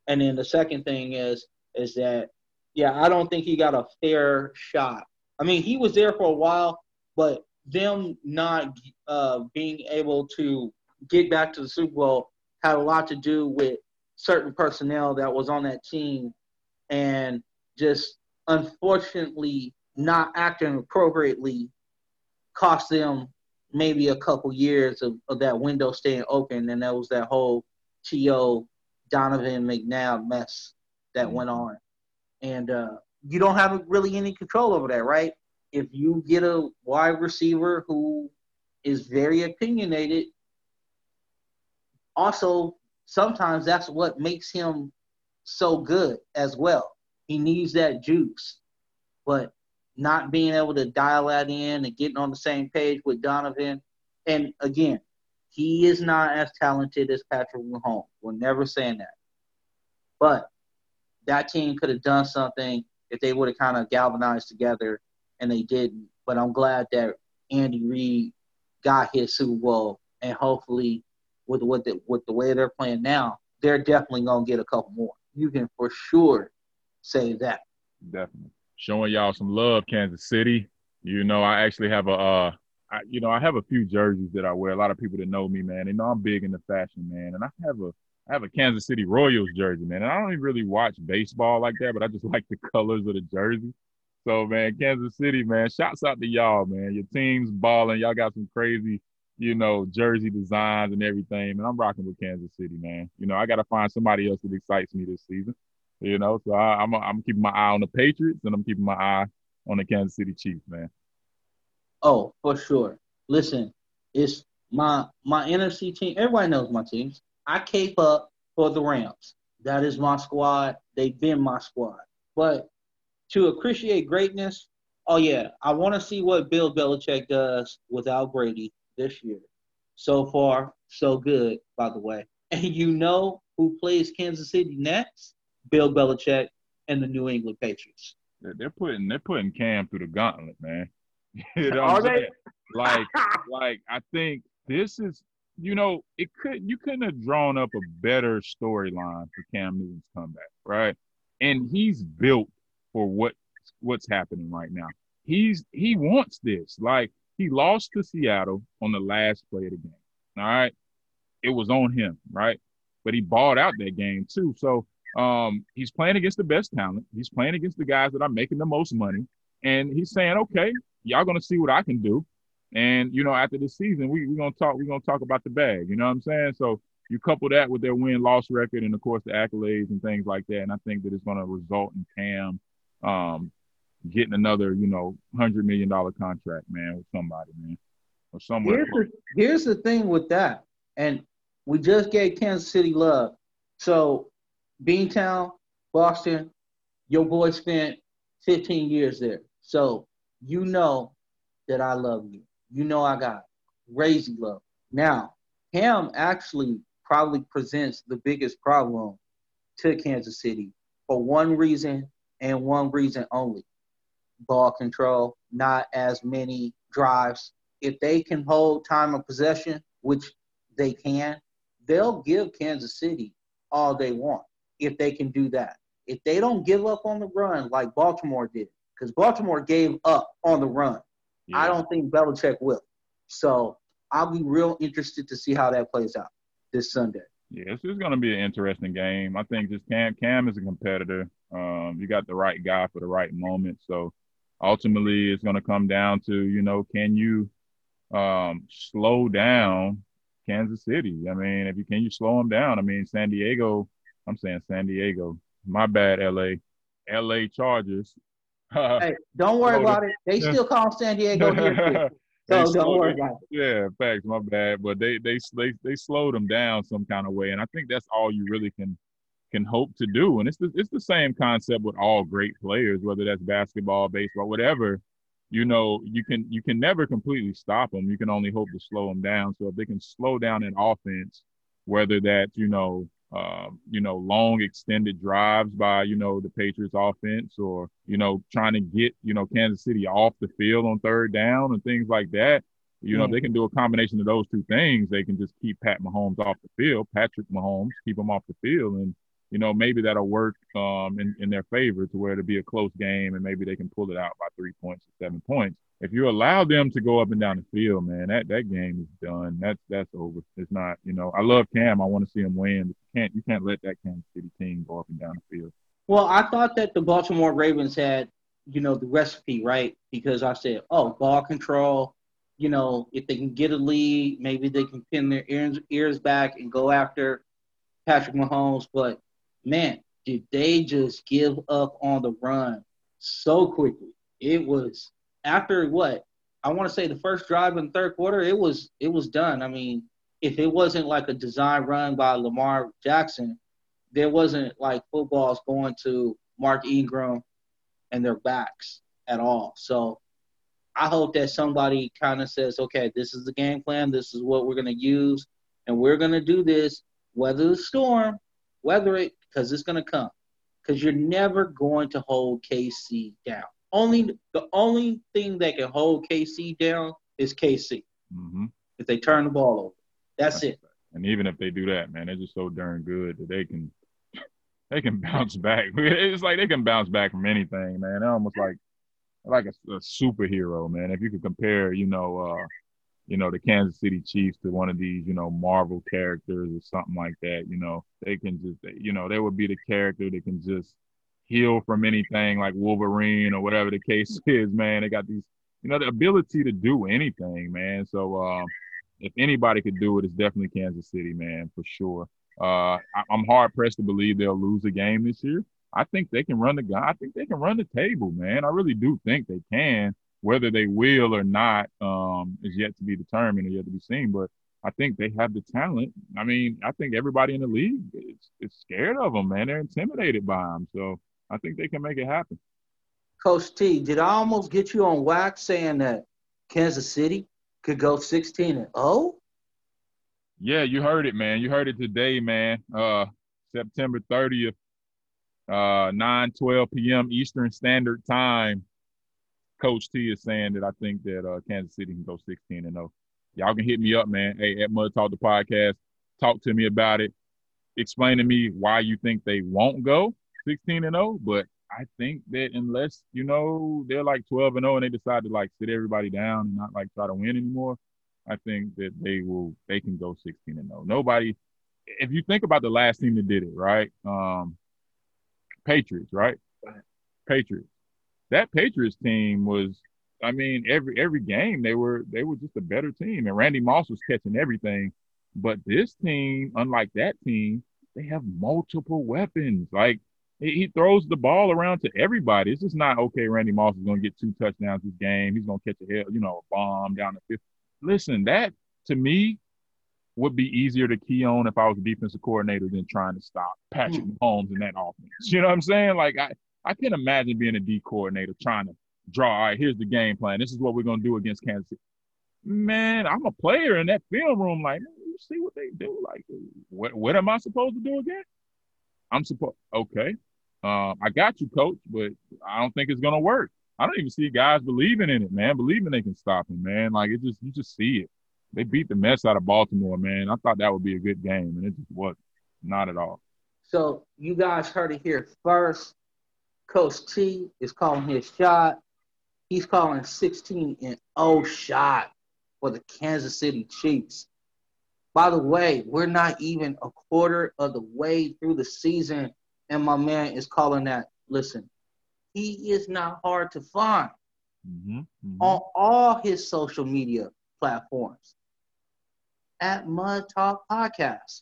And then the second thing is that, yeah, I don't think he got a fair shot. I mean, he was there for a while, but them not being able to get back to the Super Bowl had a lot to do with certain personnel that was on that team and just unfortunately not acting appropriately cost them maybe a couple years of that window staying open, and that was that whole T.O. Donovan McNabb mess that went on. And you don't have really any control over that, right? If you get a wide receiver who is very opinionated, also sometimes that's what makes him so good as well. He needs that juice. But not being able to dial that in and getting on the same page with Donovan. And, again, he is not as talented as Patrick Mahomes. We're never saying that. But that team could have done something if they would have kind of galvanized together, and they didn't. But I'm glad that Andy Reid got his Super Bowl, and hopefully with the way they're playing now, they're definitely going to get a couple more. You can for sure say that. Definitely. Showing y'all some love, Kansas City. You know, I actually have a few jerseys that I wear. A lot of people that know me, man, they know I'm big into fashion, man. And I have a Kansas City Royals jersey, man. And I don't even really watch baseball like that, but I just like the colors of the jersey. So, man, Kansas City, man, shouts out to y'all, man. Your team's balling. Y'all got some crazy, you know, jersey designs and everything. And I'm rocking with Kansas City, man. You know, I got to find somebody else that excites me this season. You know, so I'm keeping my eye on the Patriots, and I'm keeping my eye on the Kansas City Chiefs, man. Oh, for sure. Listen, it's my NFC team. Everybody knows my teams. I cape up for the Rams. That is my squad. They've been my squad. But to appreciate greatness, oh, yeah, I want to see what Bill Belichick does without Brady this year. So far, so good, by the way. And you know who plays Kansas City next? Bill Belichick and the New England Patriots. They're putting Cam through the gauntlet, man. You know what I'm saying? Like I think this is, you know, you couldn't have drawn up a better storyline for Cam Newton's comeback, right? And he's built for what's happening right now. He wants this. Like, he lost to Seattle on the last play of the game. All right. It was on him, right? But he balled out that game too. So he's playing against the best talent. He's playing against the guys that are making the most money. And he's saying, okay, y'all going to see what I can do. And, you know, after this season, we're going to talk about the bag. You know what I'm saying? So you couple that with their win-loss record and, of course, the accolades and things like that. And I think that it's going to result in Cam getting another, you know, $100 million contract, man, with somebody, man, or somewhere. Here's the thing with that. And we just gave Kansas City love. So, Beantown, Boston, your boy spent 15 years there. So you know that I love you. You know I got crazy love. Now, Cam actually probably presents the biggest problem to Kansas City for one reason and one reason only. Ball control, not as many drives. If they can hold time of possession, which they can, they'll give Kansas City all they want. If they can do that. If they don't give up on the run like Baltimore did, because Baltimore gave up on the run. Yeah. I don't think Belichick will. So I'll be real interested to see how that plays out this Sunday. Yeah, this is going to be an interesting game. I think just Cam is a competitor. You got the right guy for the right moment. So ultimately it's going to come down to, you know, can you slow down Kansas City? I mean, can you slow them down? I mean, San Diego. My bad, L.A. Chargers. Hey, don't worry about it. They still call San Diego here, too. So don't worry about it. Yeah, facts, my bad. But they slowed them down some kind of way, and I think that's all you really can hope to do. And it's the same concept with all great players, whether that's basketball, baseball, whatever. you know, you can never completely stop them. You can only hope to slow them down. So if they can slow down an offense, whether that's, long extended drives by, the Patriots offense, or, trying to get, Kansas City off the field on third down and things like that, if they can do a combination of those two things, they can just keep Patrick Mahomes, keep him off the field. And, maybe that'll work in their favor to where it'll be a close game and maybe they can pull it out by 3 points or 7 points. If you allow them to go up and down the field, man, that game is done. That's over. It's not, I love Cam. I want to see him win. But you can't let that Kansas City team go up and down the field. Well, I thought that the Baltimore Ravens had, the recipe, right? Because I said, ball control, if they can get a lead, maybe they can pin their ears back and go after Patrick Mahomes. But, man, did they just give up on the run so quickly? It was after what? I want to say the first drive in the third quarter, it was done. I mean, if it wasn't like a design run by Lamar Jackson, there wasn't like footballs going to Mark Ingram and their backs at all. So I hope that somebody kind of says, okay, this is the game plan. This is what we're going to use. And we're going to do this, weather the storm, because it's going to come. Because you're never going to hold KC down. The only thing that can hold KC down is KC. Mm-hmm. If they turn the ball over, that's it. Right. And even if they do that, man, they're just so darn good that they can bounce back. It's like they can bounce back from anything, man. They're almost like a superhero, man. If you could compare, the Kansas City Chiefs to one of these, Marvel characters or something like that, they can just, they would be the character that can just heal from anything, like Wolverine or whatever the case is, man. They got these, the ability to do anything, man. So if anybody could do it, it's definitely Kansas City, man, for sure. I'm hard pressed to believe they'll lose a game this year. I think they can run the guy. I think they can run the table, man. I really do think they can. Whether they will or not is yet to be determined or yet to be seen. But I think they have the talent. I mean, I think everybody in the league is scared of them, man. They're intimidated by them. So I think they can make it happen. Coach T, did I almost get you on wax saying that Kansas City could go 16-0? Yeah, you heard it, man. You heard it today, man. September 30th. 9:12 p.m. Eastern Standard Time. Coach T is saying that I think that Kansas City can go 16-0. Y'all can hit me up, man. Hey, at Mud Talk the Podcast, talk to me about it. Explain to me why you think they won't go 16-0. But I think that unless they're like 12-0 and they decide to like sit everybody down and not like try to win anymore, I think that they can go 16-0. Nobody, if you think about the last team that did it, right? Patriots, right? Patriots. That Patriots team was, I mean, every game they were just a better team, and Randy Moss was catching everything. But this team, unlike that team, they have multiple weapons. Like he throws the ball around to everybody. It's just not okay. Randy Moss is going to get 2 touchdowns this game. He's going to catch a bomb down the field. Listen, that to me would be easier to key on if I was a defensive coordinator than trying to stop Patrick Mahomes in that offense. You know what I'm saying? Like, I can imagine being a D coordinator trying to draw, all right, here's the game plan. This is what we're going to do against Kansas City. Man, I'm a player in that film room. Like, man, you see what they do? Like, what am I supposed to do again? I'm supposed – okay. I got you, coach, but I don't think it's going to work. I don't even see guys believing in it, man, believing they can stop him, man. Like, you just see it. They beat the mess out of Baltimore, man. I thought that would be a good game, and it just wasn't. Not at all. So, you guys heard it here first. Coach T is calling his shot. He's calling 16-0 shot for the Kansas City Chiefs. By the way, we're not even a quarter of the way through the season, and my man is calling that. Listen, he is not hard to find on all his social media platforms. At Mud Talk Podcast.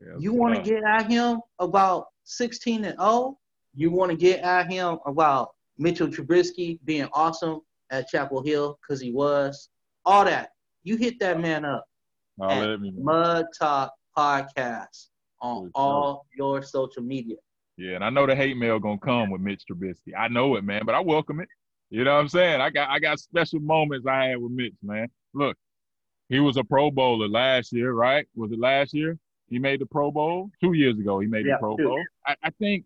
Yeah, you want to get at him about 16-0? You want to get at him about Mitchell Trubisky being awesome at Chapel Hill because he was? All that. You hit that man up at Mud Talk Podcast on all your social media. Yeah, and I know the hate mail going to come with Mitch Trubisky. I know it, man, but I welcome it. You know what I'm saying? I got special moments I had with Mitch, man. Look, he was a Pro Bowler last year, right? Was it last year? He made the Pro Bowl? 2 years ago he made the Pro Bowl. I think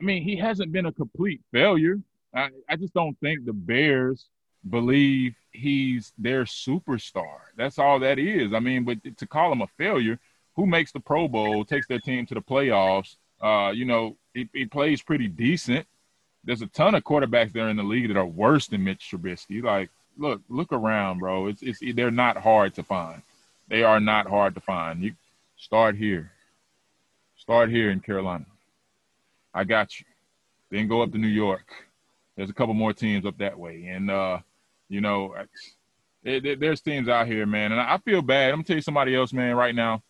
he hasn't been a complete failure. I just don't think the Bears believe he's their superstar. That's all that is. I mean, but to call him a failure, who makes the Pro Bowl, takes their team to the playoffs, he plays pretty decent. There's a ton of quarterbacks there in the league that are worse than Mitch Trubisky. Like, look around, bro. They're not hard to find. They are not hard to find. You start here. Start here in Carolina. I got you. Then go up to New York. There's a couple more teams up that way. And, there's teams out here, man. And I feel bad. I'm going to tell you somebody else, man, right now.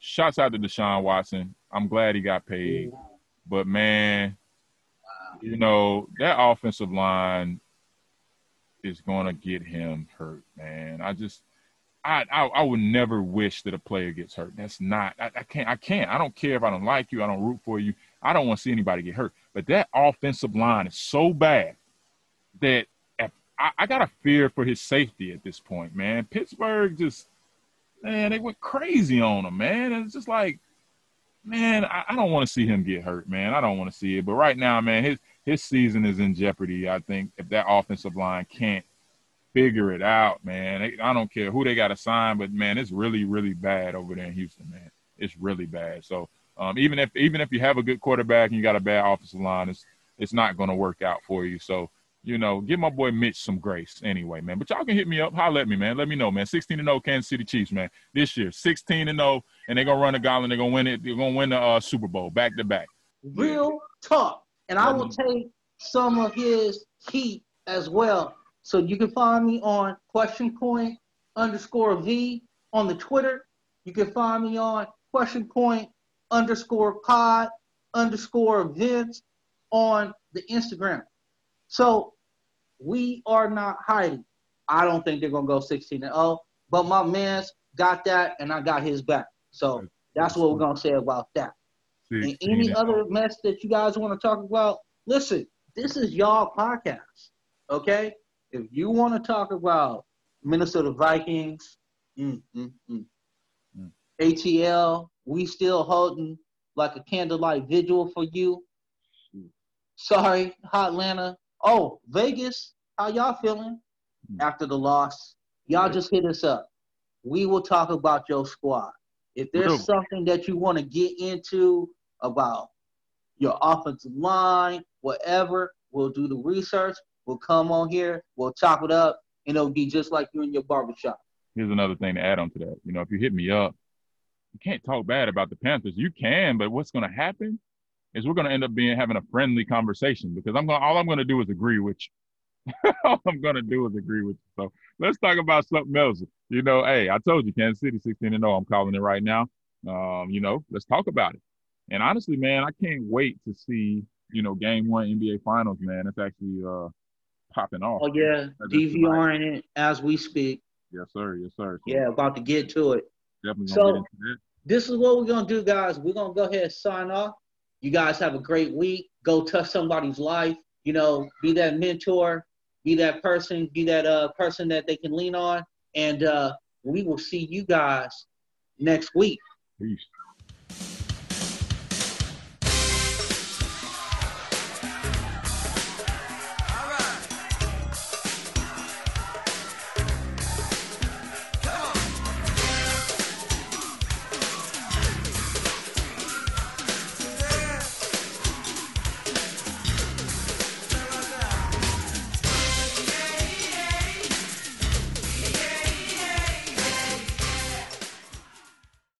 Shouts out to Deshaun Watson. I'm glad he got paid. But, man, you know, that offensive line is going to get him hurt, man. I would never wish that a player gets hurt. That's not – I can't. I don't care if I don't like you. I don't root for you. I don't want to see anybody get hurt. But that offensive line is so bad that I got a fear for his safety at this point, man. Pittsburgh just – man, they went crazy on him, man. It's just like, man, I don't want to see him get hurt, man. I don't want to see it. But right now, man, his season is in jeopardy, I think, if that offensive line can't figure it out, man. I don't care who they got to sign, but, man, it's really, really bad over there in Houston, man. It's really bad. So, even if you have a good quarterback and you got a bad offensive line, it's not going to work out for you. So, you know, give my boy Mitch some grace anyway, man. But y'all can hit me up. Holler at me, man. Let me know, man. 16-0 Kansas City Chiefs, man. This year, 16-0, and they're going to run the gauntlet. They're going to win it. They're going to win the Super Bowl back-to-back. Real talk. And I will take some of his heat as well. So you can find me on questioncoin_V on the Twitter. You can find me on questioncoin_pod_Vince on the Instagram. So we are not hiding. I don't think they're going to go 16-0, but my man's got that, and I got his back. So that's what we're going to say about that. And any other mess that you guys want to talk about, listen, this is y'all podcast, okay? If you want to talk about Minnesota Vikings, ATL, we still holding like a candlelight vigil for you. Sorry, Hotlanta. Oh, Vegas, how y'all feeling after the loss? Y'all just hit us up. We will talk about your squad. If there's something that you want to get into about your offensive line, whatever, we'll do the research. We'll come on here. We'll chop it up, and it'll be just like you in your barbershop. Here's another thing to add on to that. You know, if you hit me up, you can't talk bad about the Panthers. You can, but what's going to happen is we're going to end up having a friendly conversation because all I'm going to do is agree with you. All I'm going to do is agree with you. So let's talk about something else. You know, hey, I told you, Kansas City 16-0. I'm calling it right now. Let's talk about it. And honestly, man, I can't wait to see, you know, Game 1 NBA Finals, man. It's actually popping off. Oh, yeah, DVRing it as we speak. Yes, sir. Yes, sir. So, yeah, about to get to it. Definitely gonna get into that. This is what we're going to do, guys. We're going to go ahead and sign off. You guys have a great week. Go touch somebody's life. You know, be that mentor, be that person, be that person that they can lean on. And we will see you guys next week. Peace.